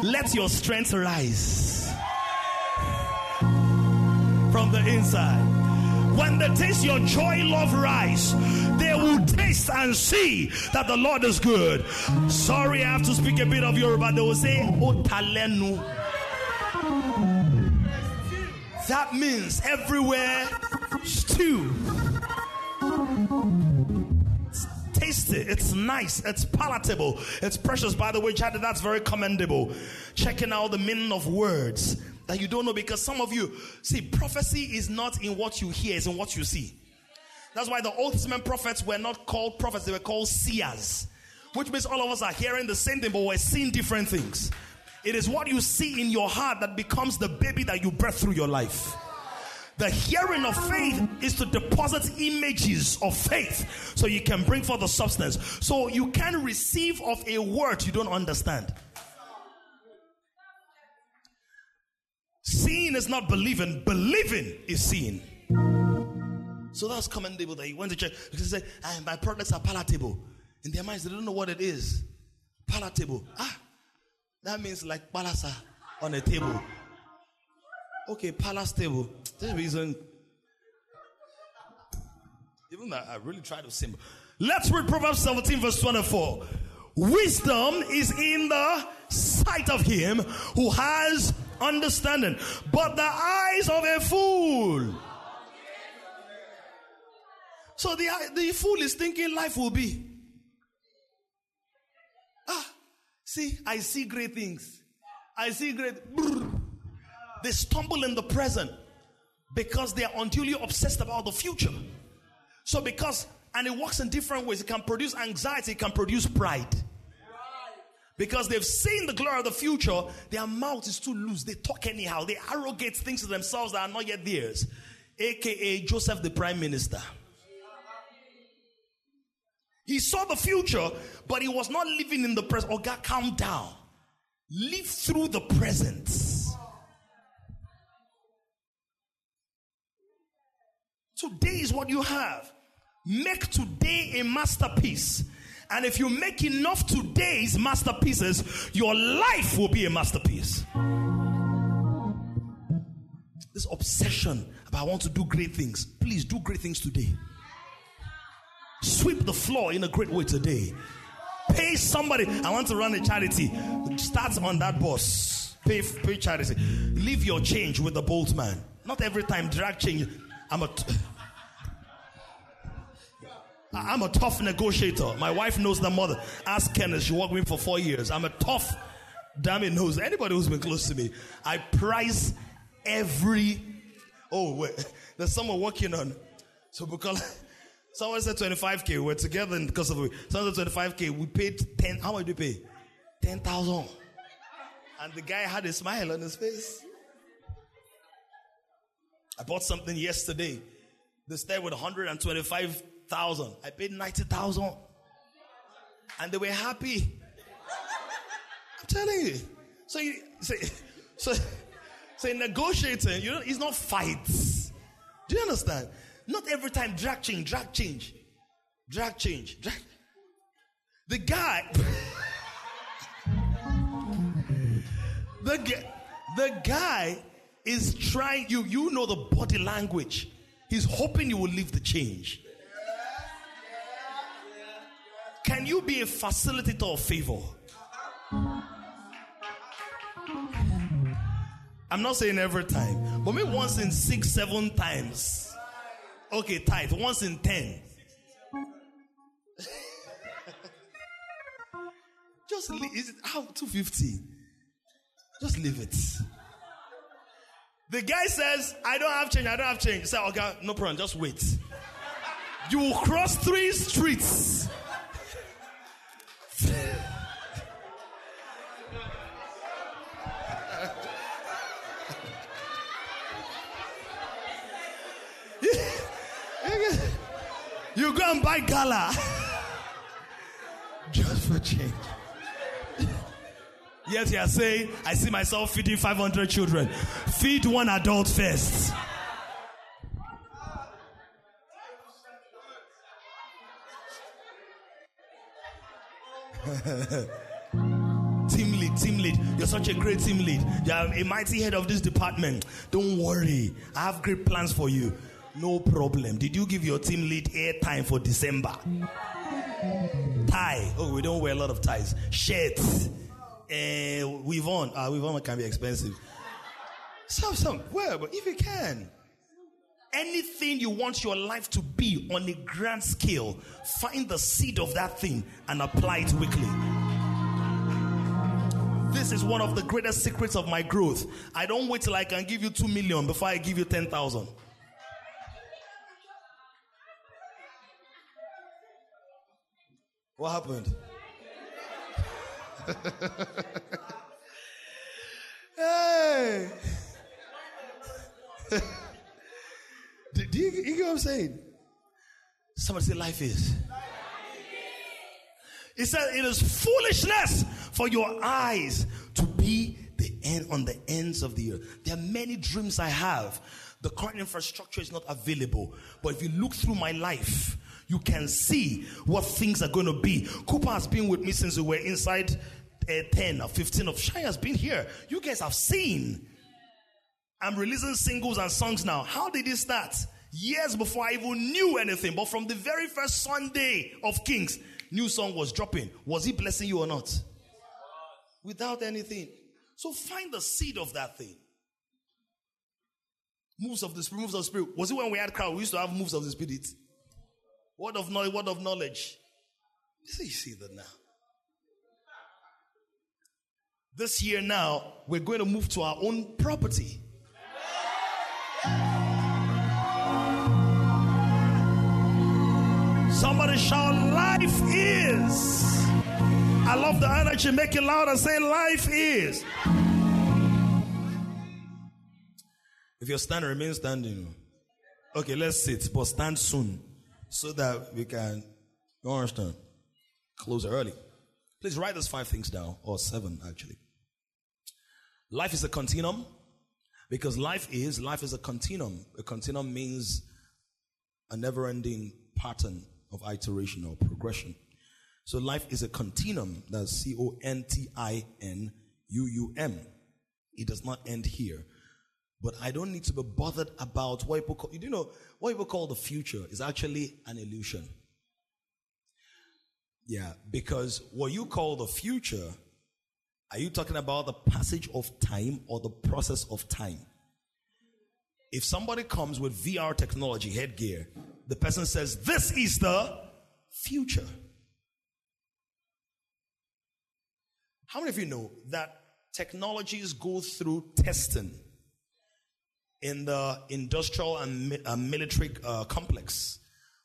Let your strength rise from the inside. When they taste your joy, love, rice, they will taste and see that the Lord is good. Sorry, I have to speak a bit of Yoruba. They will say, Otalenu. That means everywhere, stew. Taste it. It's nice. It's palatable. It's precious. By the way, Chad, that's very commendable. Checking out the meaning of words that you don't know, because some of you, see, prophecy is not in what you hear, it's in what you see. That's why the Old Testament prophets were not called prophets, they were called seers. Which means all of us are hearing the same thing, but we're seeing different things. It is what you see in your heart that becomes the baby that you birth through your life. The hearing of faith is to deposit images of faith so you can bring forth the substance. So you can receive of a word you don't understand. Seeing is not believing. Believing is seeing. So that's commendable that he went to church because he said, my products are palatable. In their minds, they don't know what it is. Palatable. That means like palasa on a table. Okay, palace table. There's a reason. Even I really try to simple. Let's read Proverbs 17 verse 24. Wisdom is in the sight of him who has understanding, but the eyes of a fool. So the fool is thinking life will be. See, I see great things. I see great. They stumble in the present because they are unduly obsessed about the future. So because, and it works in different ways. It can produce anxiety. It can produce pride. Because they've seen the glory of the future, their mouth is too loose. They talk anyhow. They arrogate things to themselves that are not yet theirs. AKA Joseph, the prime minister. He saw the future, but he was not living in the present. Oh, God, calm down. Live through the present. Today is what you have. Make today a masterpiece. And if you make enough today's masterpieces, your life will be a masterpiece. This obsession about I want to do great things. Please do great things today. Sweep the floor in a great way today. Pay somebody. I want to run a charity. Start on that bus. Pay charity. Leave your change with the bolt man. Not every time drag change. I'm a tough negotiator. My wife knows the mother. Ask Kenneth. She worked with me for 4 years. I'm a tough, damn it knows. Anybody who's been close to me, I prize every. Oh, wait. There's someone working on. So because someone said 25K. We're together because of it. Someone said 25K. We paid 10. How much did we pay? 10,000. And the guy had a smile on his face. I bought something yesterday. They started with 125,000. I paid 90,000, and they were happy. I'm telling you. So negotiating, you know, it's not fights. Do you understand? Not every time drag change. The guy, the guy is trying. You know the body language. He's hoping you will leave the change. Can you be a facilitator of favor? I'm not saying every time, but maybe once in 6-7 times. Okay, tithe. Once in 10. Just leave. Is it out 250? Just leave it. The guy says, I don't have change. He said, okay, no problem, just wait. You will cross 3 streets. You go and buy gala. Just for change. Yes, you are saying, I see myself feeding 500 children. Feed one adult first. Team lead. You're such a great team lead. You are a mighty head of this department. Don't worry. I have great plans for you. No problem. Did you give your team lead airtime for December? Tie. Oh, we don't wear a lot of ties. Shirts. We've won can be expensive. Well, but if you can, anything you want your life to be on a grand scale, find the seed of that thing and apply it weekly. This is one of the greatest secrets of my growth. I don't wait till I can give you 2 million before I give you 10,000. What happened? Hey. Do you get what I'm saying? Somebody say life is. It says it is foolishness for your eyes to be the end on the ends of the earth. There are many dreams I have. The current infrastructure is not available. But if you look through my life, you can see what things are going to be. Cooper has been with me since we were inside 10 or 15 of Shia has been here. You guys have seen. I'm releasing singles and songs now. How did it start? years before I even knew anything, but from the very first Sunday of Kings, new song was dropping. Was he blessing you or not? Without anything. So find the seed of that thing. Moves of the Spirit. Was it when we had crowd, we used to have moves of the Spirit? Word of knowledge. You see that now. This year now, we're going to move to our own property. Somebody shout, life is. I love the energy. Make it loud and say, life is. If you're standing, remain standing. Okay, let's sit, but stand soon so that we can, you understand, close early. Please write those 5 things down, or 7 actually. Life is a continuum, because life is a continuum. A continuum means a never-ending pattern of iteration or progression. So life is a continuum. That's C-O-N-T-I-N-U-U-M. It does not end here. But I don't need to be bothered about what people call, you know, what people call the future is actually an illusion. Yeah, because what you call the future, are you talking about the passage of time or the process of time? If somebody comes with VR technology, headgear, the person says, this is the future. How many of you know that technologies go through testing in the industrial and military complex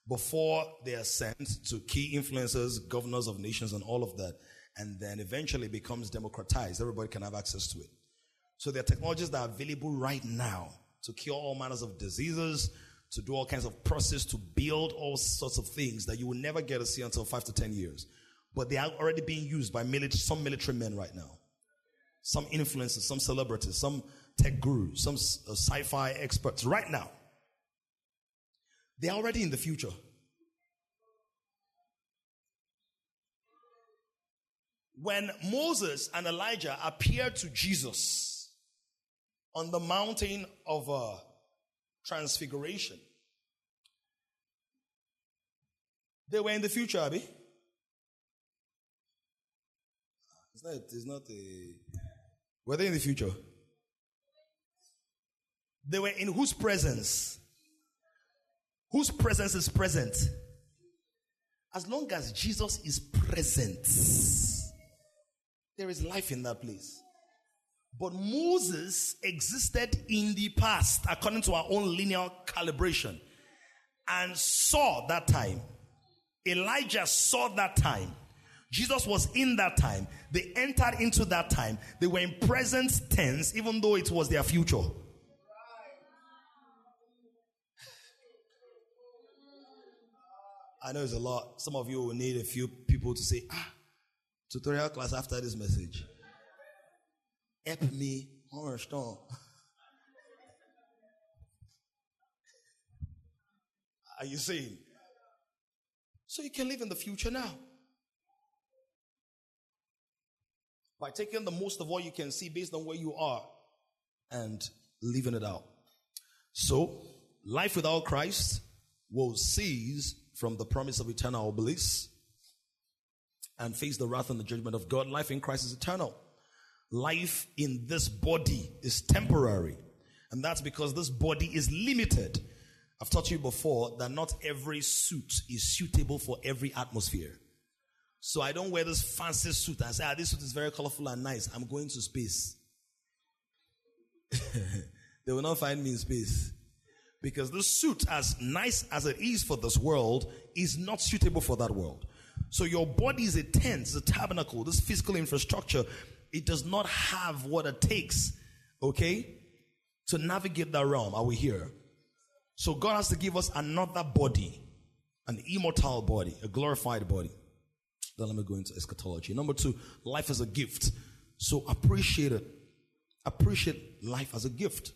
before they are sent to key influencers, governors of nations, and all of that, and then eventually becomes democratized? Everybody can have access to it. So there are technologies that are available right now to cure all manners of diseases, to do all kinds of process, to build all sorts of things that you will never get to see until 5 to 10 years. But they are already being used by some military men right now. Some influencers, some celebrities, some tech gurus, some sci-fi experts right now. They're already in the future. When Moses and Elijah appeared to Jesus on the mountain of Transfiguration, they were in the future, Abby. Were they in the future? They were in whose presence? Whose presence is present? As long as Jesus is present, there is life in that place. But Moses existed in the past, according to our own linear calibration, and saw that time. Elijah saw that time. Jesus was in that time. They entered into that time. They were in present tense, even though it was their future. I know it's a lot. Some of you will need a few people to say, tutorial class after this message. Help me. Are you seeing? So you can live in the future now. By taking the most of what you can see based on where you are and living it out. So, life without Christ will cease from the promise of eternal bliss and face the wrath and the judgment of God. Life in Christ is eternal. Life in this body is temporary. And that's because this body is limited. I've taught you before that not every suit is suitable for every atmosphere. So I don't wear this fancy suit and say, this suit is very colorful and nice. I'm going to space. They will not find me in space. Because this suit, as nice as it is for this world, is not suitable for that world. So your body is a tent, it's a tabernacle, this physical infrastructure. It does not have what it takes, okay, to navigate that realm. Are we here? So God has to give us another body, an immortal body, a glorified body. Then let me go into eschatology. Number 2, life is a gift. So appreciate it. Appreciate life as a gift.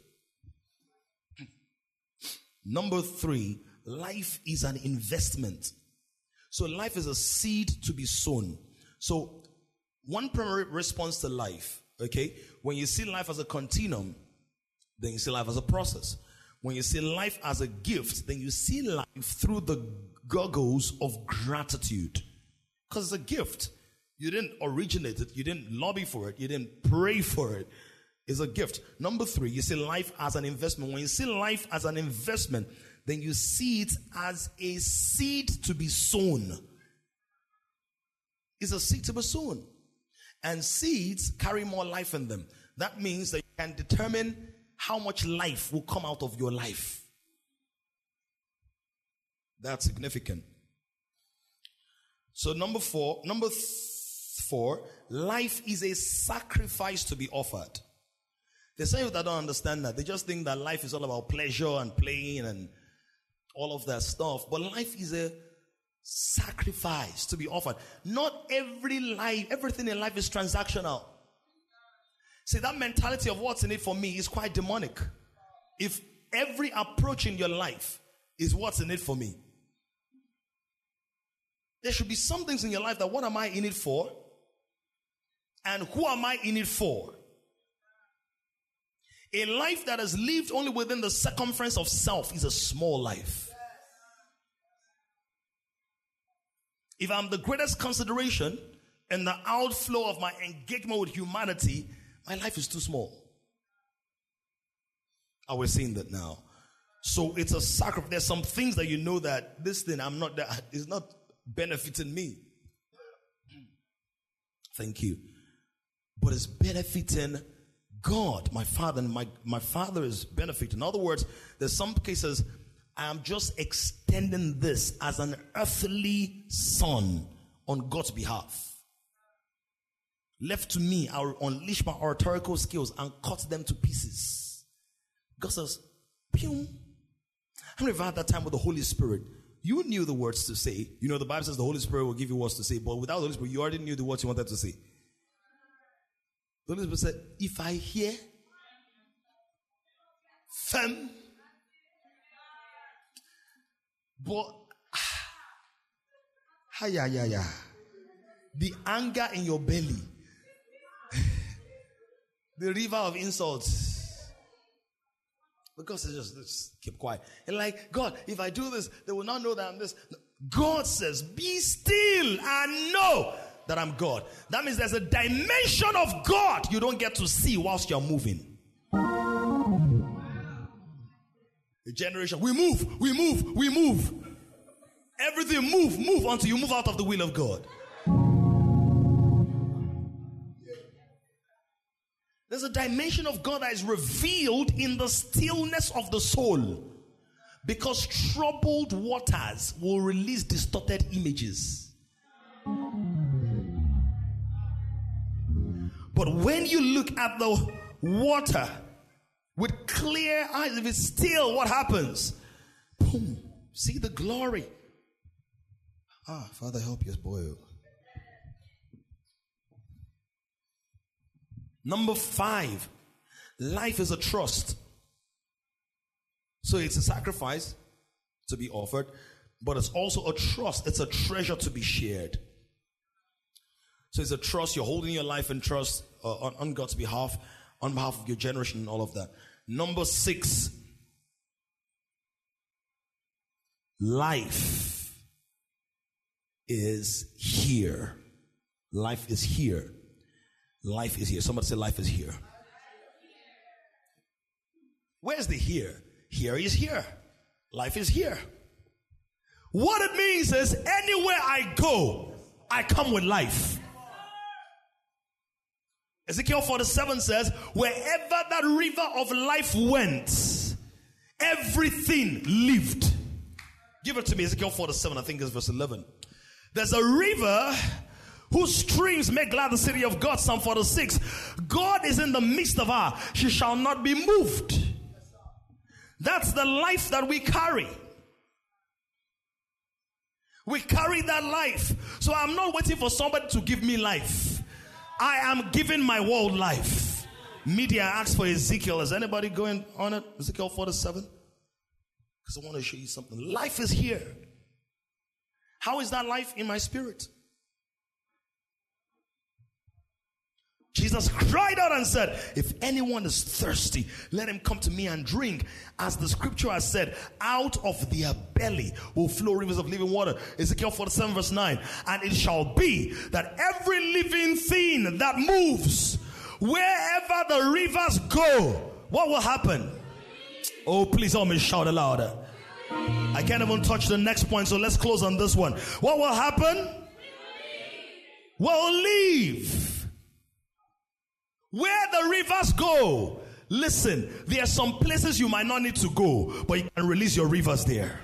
Number 3, life is an investment. So life is a seed to be sown. So one primary response to life, okay? When you see life as a continuum, then you see life as a process. When you see life as a gift, then you see life through the goggles of gratitude. Because it's a gift. You didn't originate it. You didn't lobby for it. You didn't pray for it. It's a gift. Number three, you see life as an investment. When you see life as an investment, then you see it as a seed to be sown. It's a seed to be sown. And seeds carry more life in them. That means that you can determine how much life will come out of your life. That's significant. So number four, life is a sacrifice to be offered. There's some people that don't understand that. They just think that life is all about pleasure and playing and all of that stuff. But life is a sacrifice to be offered. Not everything in life is transactional. See, that mentality of what's in it for me is quite demonic. If every approach in your life is what's in it for me, there should be some things in your life that what am I in it for? And who am I in it for? A life that is lived only within the circumference of self is a small life. If I'm the greatest consideration in the outflow of my engagement with humanity, my life is too small. Are we seeing that now? So it's a sacrifice. There's some things that you know that this thing, I'm not, that is not benefiting me. Thank you. But it's benefiting God, my Father, and my Father is benefiting. In other words, there's some cases I am just extending this as an earthly son on God's behalf. Left to me, I will unleash my oratorical skills and cut them to pieces. God says, pew. How many of you had that time with the Holy Spirit? You knew the words to say. You know, the Bible says the Holy Spirit will give you words to say, but without the Holy Spirit, you already knew the words you wanted to say. The Holy Spirit said, if I hear firm, but the anger in your belly, the river of insults. Because they just keep quiet. And like, God, if I do this, they will not know that I'm this. God says, be still and know that I'm God. That means there's a dimension of God you don't get to see whilst you're moving. The generation, we move. Everything move until you move out of the will of God. There's a dimension of God that is revealed in the stillness of the soul. Because troubled waters will release distorted images. But when you look at the water with clear eyes, if it's still, what happens? Boom. See the glory. Ah, Father, help your boy. Number five, life is a trust. So it's a sacrifice to be offered, but it's also a trust. It's a treasure to be shared. So it's a trust. You're holding your life in trust on God's behalf, on behalf of your generation and all of that. Number six, life is here. Life is here. Life is here. Somebody say life is here. Where's the here? Here is here. Life is here. What it means is anywhere I go, I come with life. Ezekiel 47 says, wherever that river of life went, everything lived. Give it to me, Ezekiel 47, I think it's verse 11. There's a river whose streams make glad the city of God, Psalm 46. God is in the midst of her. She shall not be moved. That's the life that we carry. We carry that life. So I'm not waiting for somebody to give me life. I am giving my world life. Media asks for Ezekiel. Is anybody going on it? Ezekiel 47? Because I want to show you something. Life is here. How is that life in my spirit? Jesus cried out and said, if anyone is thirsty, let him come to me and drink. As the scripture has said, out of their belly will flow rivers of living water. Ezekiel 47 verse 9. And it shall be that every living thing that moves, wherever the rivers go, what will happen? Oh, please help me shout louder. I can't even touch the next point, so let's close on this one. What will happen? We'll leave. Where the rivers go, listen, there are some places you might not need to go, but you can release your rivers there.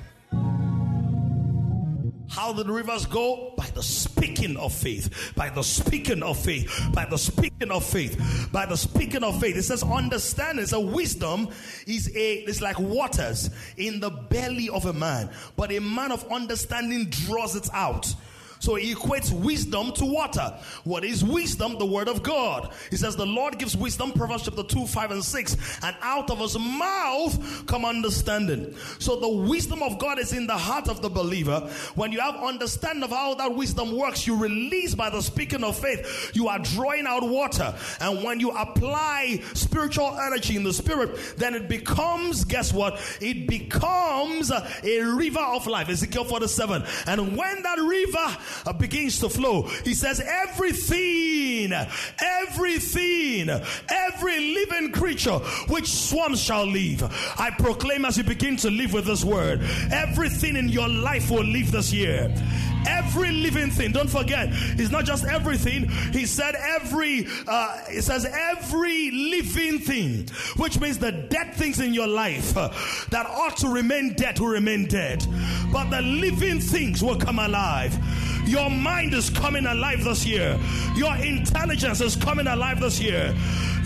How did the rivers go? By the speaking of faith. By the speaking of faith. By the speaking of faith. By the speaking of faith. It says understanding. So wisdom is like waters in the belly of a man. But a man of understanding draws it out. So he equates wisdom to water. What is wisdom? The word of God. He says the Lord gives wisdom, Proverbs chapter 2, 5 and 6. And out of his mouth come understanding. So the wisdom of God is in the heart of the believer. When you have understanding of how that wisdom works, you release by the speaking of faith. You are drawing out water. And when you apply spiritual energy in the spirit, then it becomes, guess what? It becomes a river of life. Ezekiel 47. And when that river begins to flow, he says every living creature which swarms shall live. I proclaim, as you begin to live with this word, everything in your life will live this year. Every living thing. Don't forget, it's not just everything. He said every living thing, which means the dead things in your life that ought to remain dead will remain dead, but the living things will come alive. Your mind is coming alive this year. Your intelligence is coming alive this year.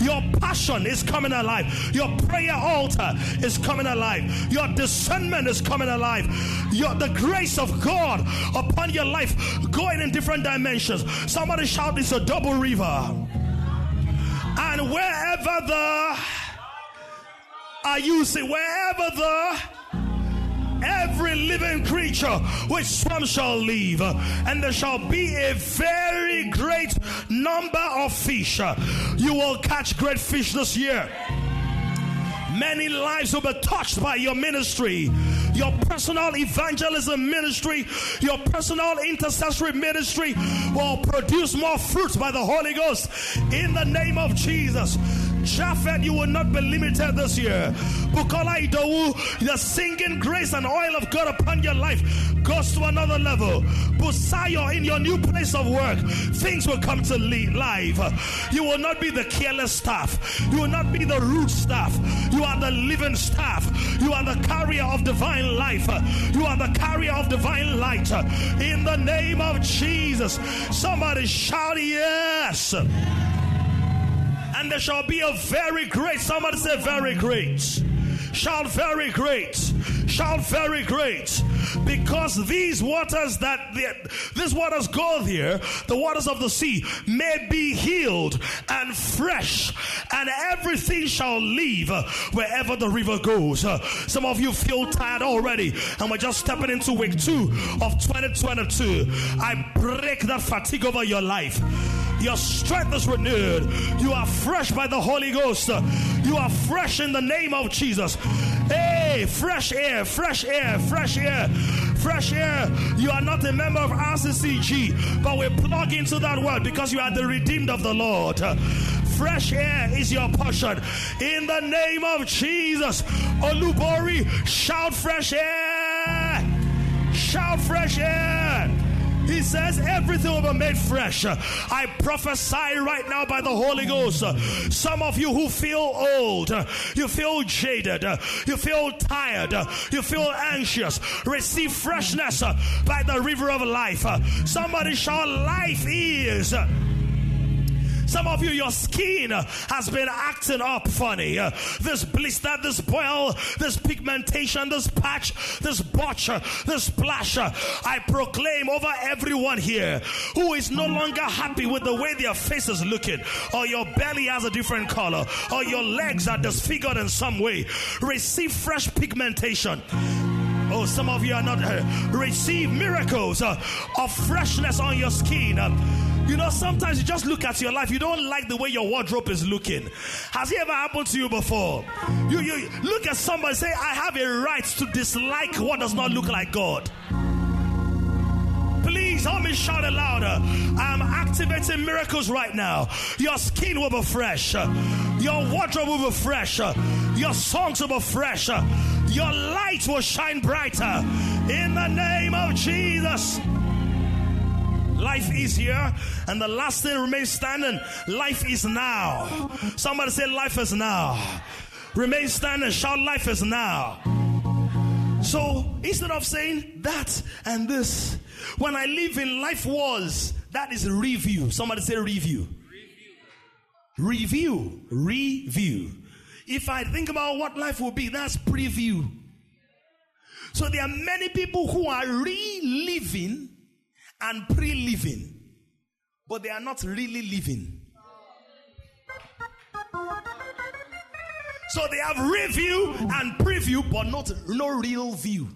Your passion is coming alive. Your prayer altar is coming alive. Your discernment is coming alive. The grace of God upon your life going in different dimensions. Somebody shout, it's a double river. And wherever the... wherever the... every living creature which swarms shall live, and there shall be a very great number of fish. You will catch great fish this year. Many lives will be touched by your ministry, your personal evangelism ministry, your personal intercessory ministry will produce more fruit by the Holy Ghost in the name of Jesus. Japheth, you will not be limited this year. Bukola Idowu, the singing grace and oil of God upon your life goes to another level. Busayo, in your new place of work, things will come to life. You will not be the careless staff. You will not be the rude staff. You are the living staff. You are the carrier of divine life. You are the carrier of divine light. In the name of Jesus, somebody shout yes. And there shall be a very great, somebody say very great. Shout very great. Shout very great. Because these waters go there, the waters of the sea may be healed and fresh, and everything shall live wherever the river goes. Some of you feel tired already, and we're just stepping into week 2 of 2022. I break that fatigue over your life. Your strength is renewed. You are fresh by the Holy Ghost. You are fresh in the name of Jesus. Hey, fresh air, fresh air, fresh air, fresh air. You are not a member of RCCG, but we plug into that word because you are the redeemed of the Lord. Fresh air is your portion in the name of Jesus. Olubori, shout fresh air. Shout fresh air. He says everything will be made fresh. I prophesy right now by the Holy Ghost. Some of you who feel old, you feel jaded, you feel tired, you feel anxious, receive freshness by the river of life. Somebody shout life is... Some of you, your skin has been acting up funny. This blister, this boil, this pigmentation, this patch, this botch, this splash. I proclaim over everyone here who is no longer happy with the way their face is looking, or your belly has a different color, or your legs are disfigured in some way. Receive fresh pigmentation. Oh, some of you are not. Receive miracles of freshness on your skin. You know, sometimes you just look at your life. You don't like the way your wardrobe is looking. Has it ever happened to you before? You look at somebody and say, I have a right to dislike what does not look like God. Please help me shout it louder. I'm activating miracles right now. Your skin will be fresh. Your wardrobe will be fresh. Your songs will be fresh. Your light will shine brighter. In the name of Jesus. Life is here, and the last thing remains standing. Life is now. Somebody say, life is now. Remain standing. Shout, life is now. So instead of saying that and this, when I live in life was, that is review. Somebody say review. Review. If I think about what life will be, that's preview. So there are many people who are reliving and pre-living, but they are not really living. So they have review and preview, but no real view.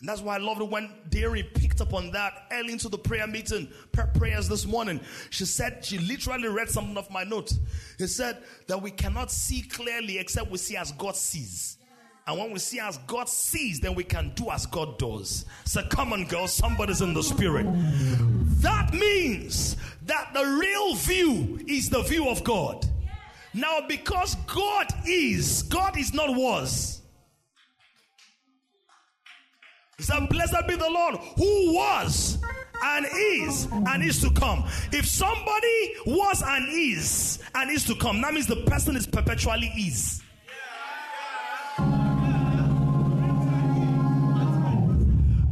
And that's why I loved it when Derry picked up on that early into the prayer meeting, prayers this morning. She said, she literally read something off my notes. She said that we cannot see clearly except we see as God sees. And when we see as God sees, then we can do as God does. So come on, girl, somebody's in the spirit. That means that the real view is the view of God. Now, because God is not was. He said, blessed be the Lord who was and is to come. If somebody was and is to come, that means the person is perpetually is.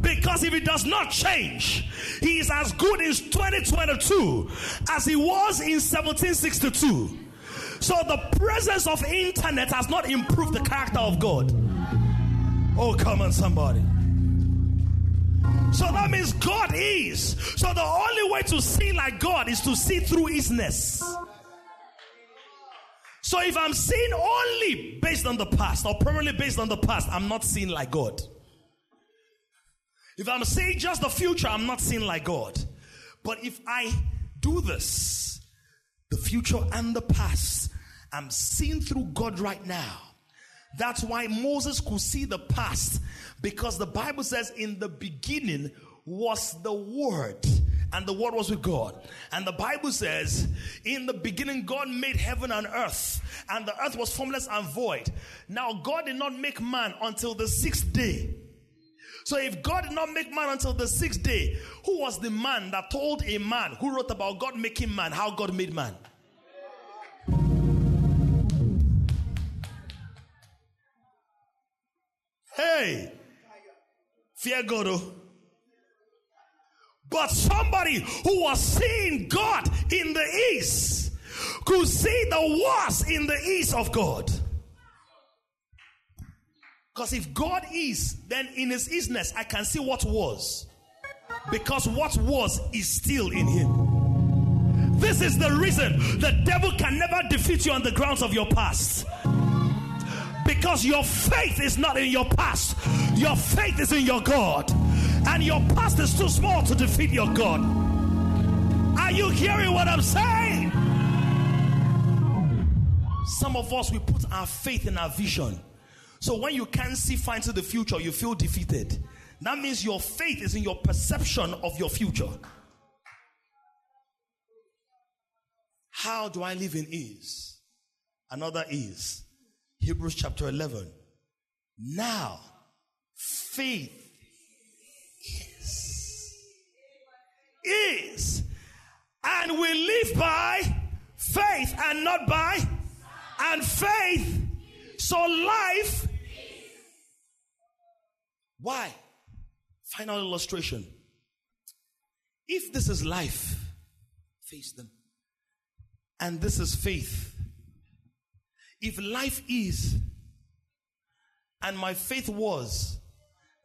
Because if he does not change, he is as good in 2022 as he was in 1762. So the presence of internet has not improved the character of God. Oh, come on, somebody. So that means God is. So the only way to see like God is to see through isness. So if I'm seeing only based on the past or primarily based on the past, I'm not seeing like God. If I'm seeing just the future, I'm not seeing like God. But if I do this, the future and the past, I'm seeing through God right now. That's why Moses could see the past, because the Bible says in the beginning was the Word, and the Word was with God. And the Bible says in the beginning God made heaven and earth, and the earth was formless and void. Now God did not make man until the sixth day. So if God did not make man until the sixth day, who was the man that told a man who wrote about God making man, how God made man? Hey, fear God, oh. But somebody who was seeing God in the east could see the was in the east of God. Because if God is, then in his isness, I can see what was. Because what was is still in him. This is the reason the devil can never defeat you on the grounds of your past. Because your faith is not in your past. Your faith is in your God. And your past is too small to defeat your God. Are you hearing what I'm saying? Some of us, we put our faith in our vision. So when you can't see far into the future, you feel defeated. That means your faith is in your perception of your future. How do I live in ease? Another ease. Hebrews chapter 11. Now, faith is, and we live by faith and not by, and faith. So life, why? Final illustration. If this is life, face them. And this is faith. If life is, and my faith was,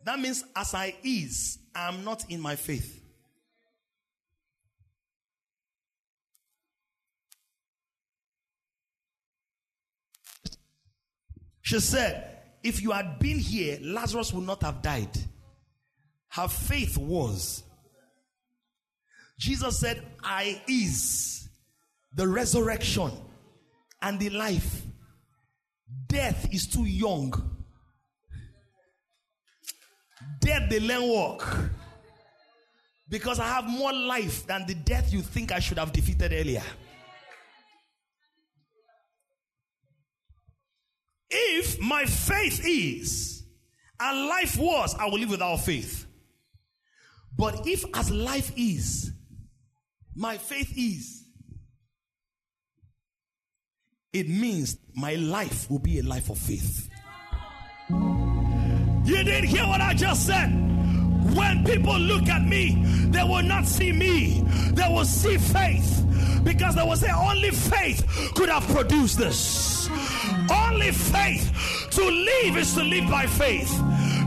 that means as I is, I'm not in my faith. She said, if you had been here, Lazarus would not have died. Her faith was. Jesus said, I is the resurrection and the life. Death is too young. Death, they learn walk. Because I have more life than the death you think I should have defeated earlier. If my faith is, and life was, I will live without faith. But if as life is, my faith is, it means my life will be a life of faith. You didn't hear what I just said. When people look at me, they will not see me. They will see faith. Because they will say, only faith could have produced this. Only faith. To live is to live by faith.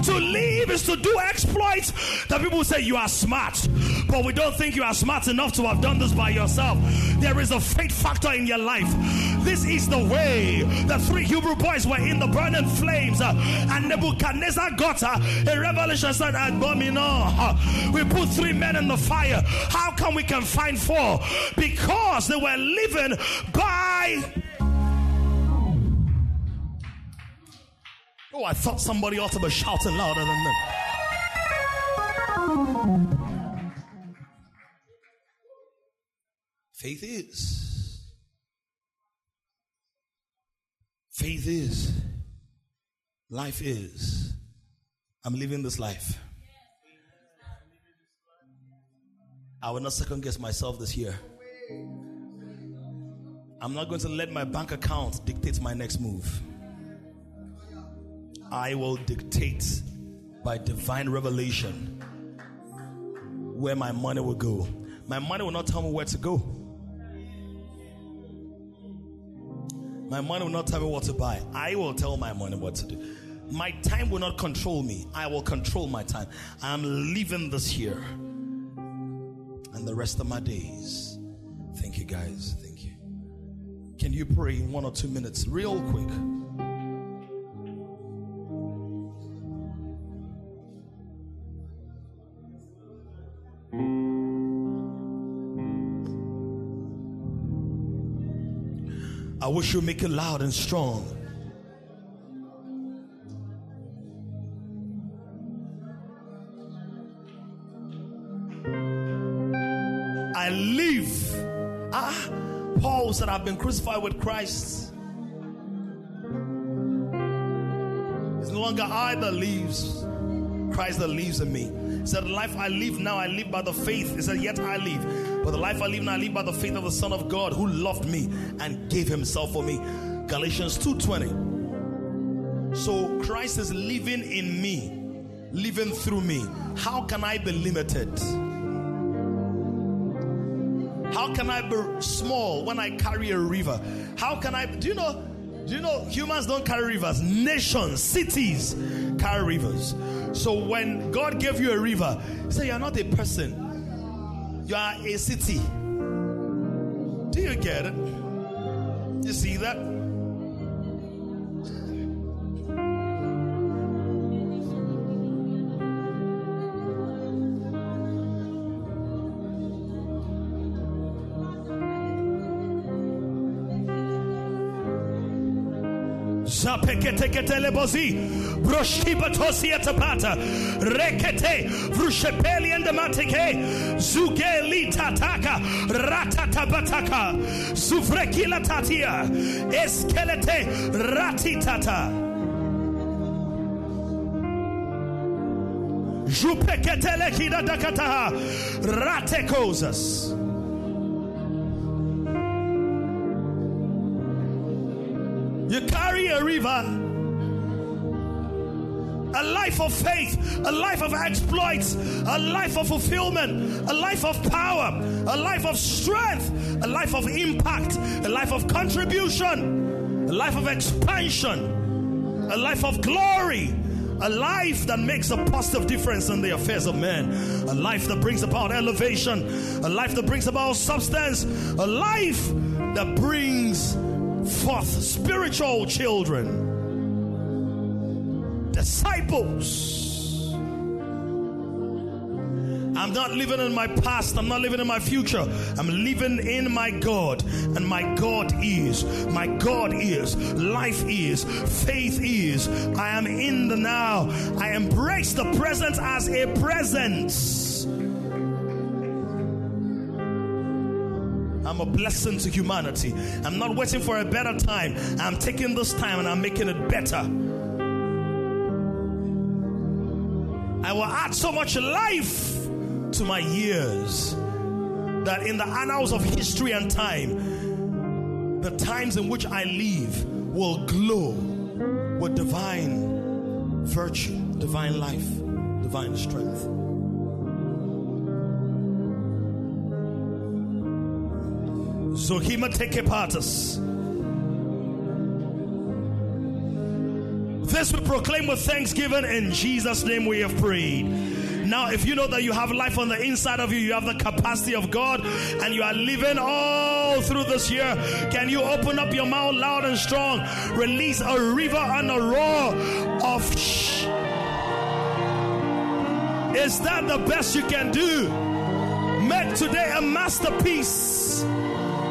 To live is to do exploits. The people say, you are smart. But we don't think you are smart enough to have done this by yourself. There is a faith factor in your life. This is the way. The three Hebrew boys were in the burning flames. And Nebuchadnezzar got a revelation, said, we put three men in the fire. How come we can find four? Because they were living by... Oh, I thought somebody ought to be shouting louder than that. Faith is, life is. I'm living this life. I will not second guess myself this year. I'm not going to let my bank account dictate my next move. I will dictate by divine revelation where my money will go. My money will not tell me where to go. My money will not tell me what to buy. I will tell my money what to do. My time will not control me. I will control my time. I am living this year and the rest of my days. Thank you, guys. Thank you. Can you pray in 1 or 2 minutes, real quick? I wish you make it loud and strong. I live. Paul said, I've been crucified with Christ. It's no longer I that lives, Christ that lives in me. He said, the life I live now, I live by the faith. He said, yet I live. But the life I live now, I live by the faith of the Son of God who loved me and gave himself for me. Galatians 2:20. So Christ is living in me, living through me. How can I be limited? How can I be small when I carry a river? How can I, do you know humans don't carry rivers? Nations, cities carry rivers. So when God gave you a river, he said, you're not a person. You are a city. Do you get it? You see that? You carry a river. A life of faith, a life of exploits, a life of fulfillment, a life of power, a life of strength, a life of impact, a life of contribution, a life of expansion, a life of glory, a life that makes a positive difference in the affairs of men, a life that brings about elevation, a life that brings about substance, a life that brings forth spiritual children. Disciples. I'm not living in my past. I'm not living in my future. I'm living in my God. And my God is. My God is. Life is. Faith is. I am in the now. I embrace the present as a presence. I'm a blessing to humanity. I'm not waiting for a better time. I'm taking this time and I'm making it better. I will add so much life to my years that in the annals of history and time, the times in which I live will glow with divine virtue, divine life, divine strength. Zohima Tekepatas. This we proclaim with thanksgiving. In Jesus' name we have prayed. Now, if you know that you have life on the inside of you, you have the capacity of God, and you are living all through this year, can you open up your mouth loud and strong? Release a river and a roar of shh. Is that the best you can do? Make today a masterpiece.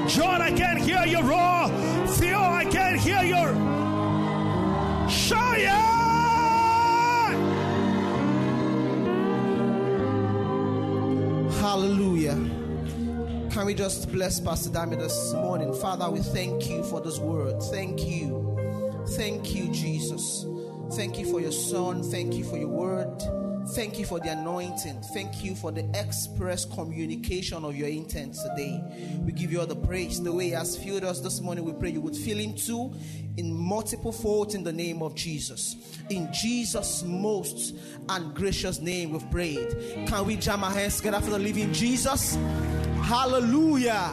John, I can hear your roar. Theo, I can hear your... Shia! Hallelujah. Can we just bless Pastor Dami this morning? Father, we thank you for this word. Thank you. Thank you, Jesus. Thank you for your son. Thank you for your word. Thank you for the anointing. Thank you for the express communication of your intent today. We give you all the praise. The way he has filled us this morning, we pray you would fill him too in multiple folds in the name of Jesus. In Jesus' most and gracious name we've prayed. Can we jam our hands together for the living Jesus? Hallelujah.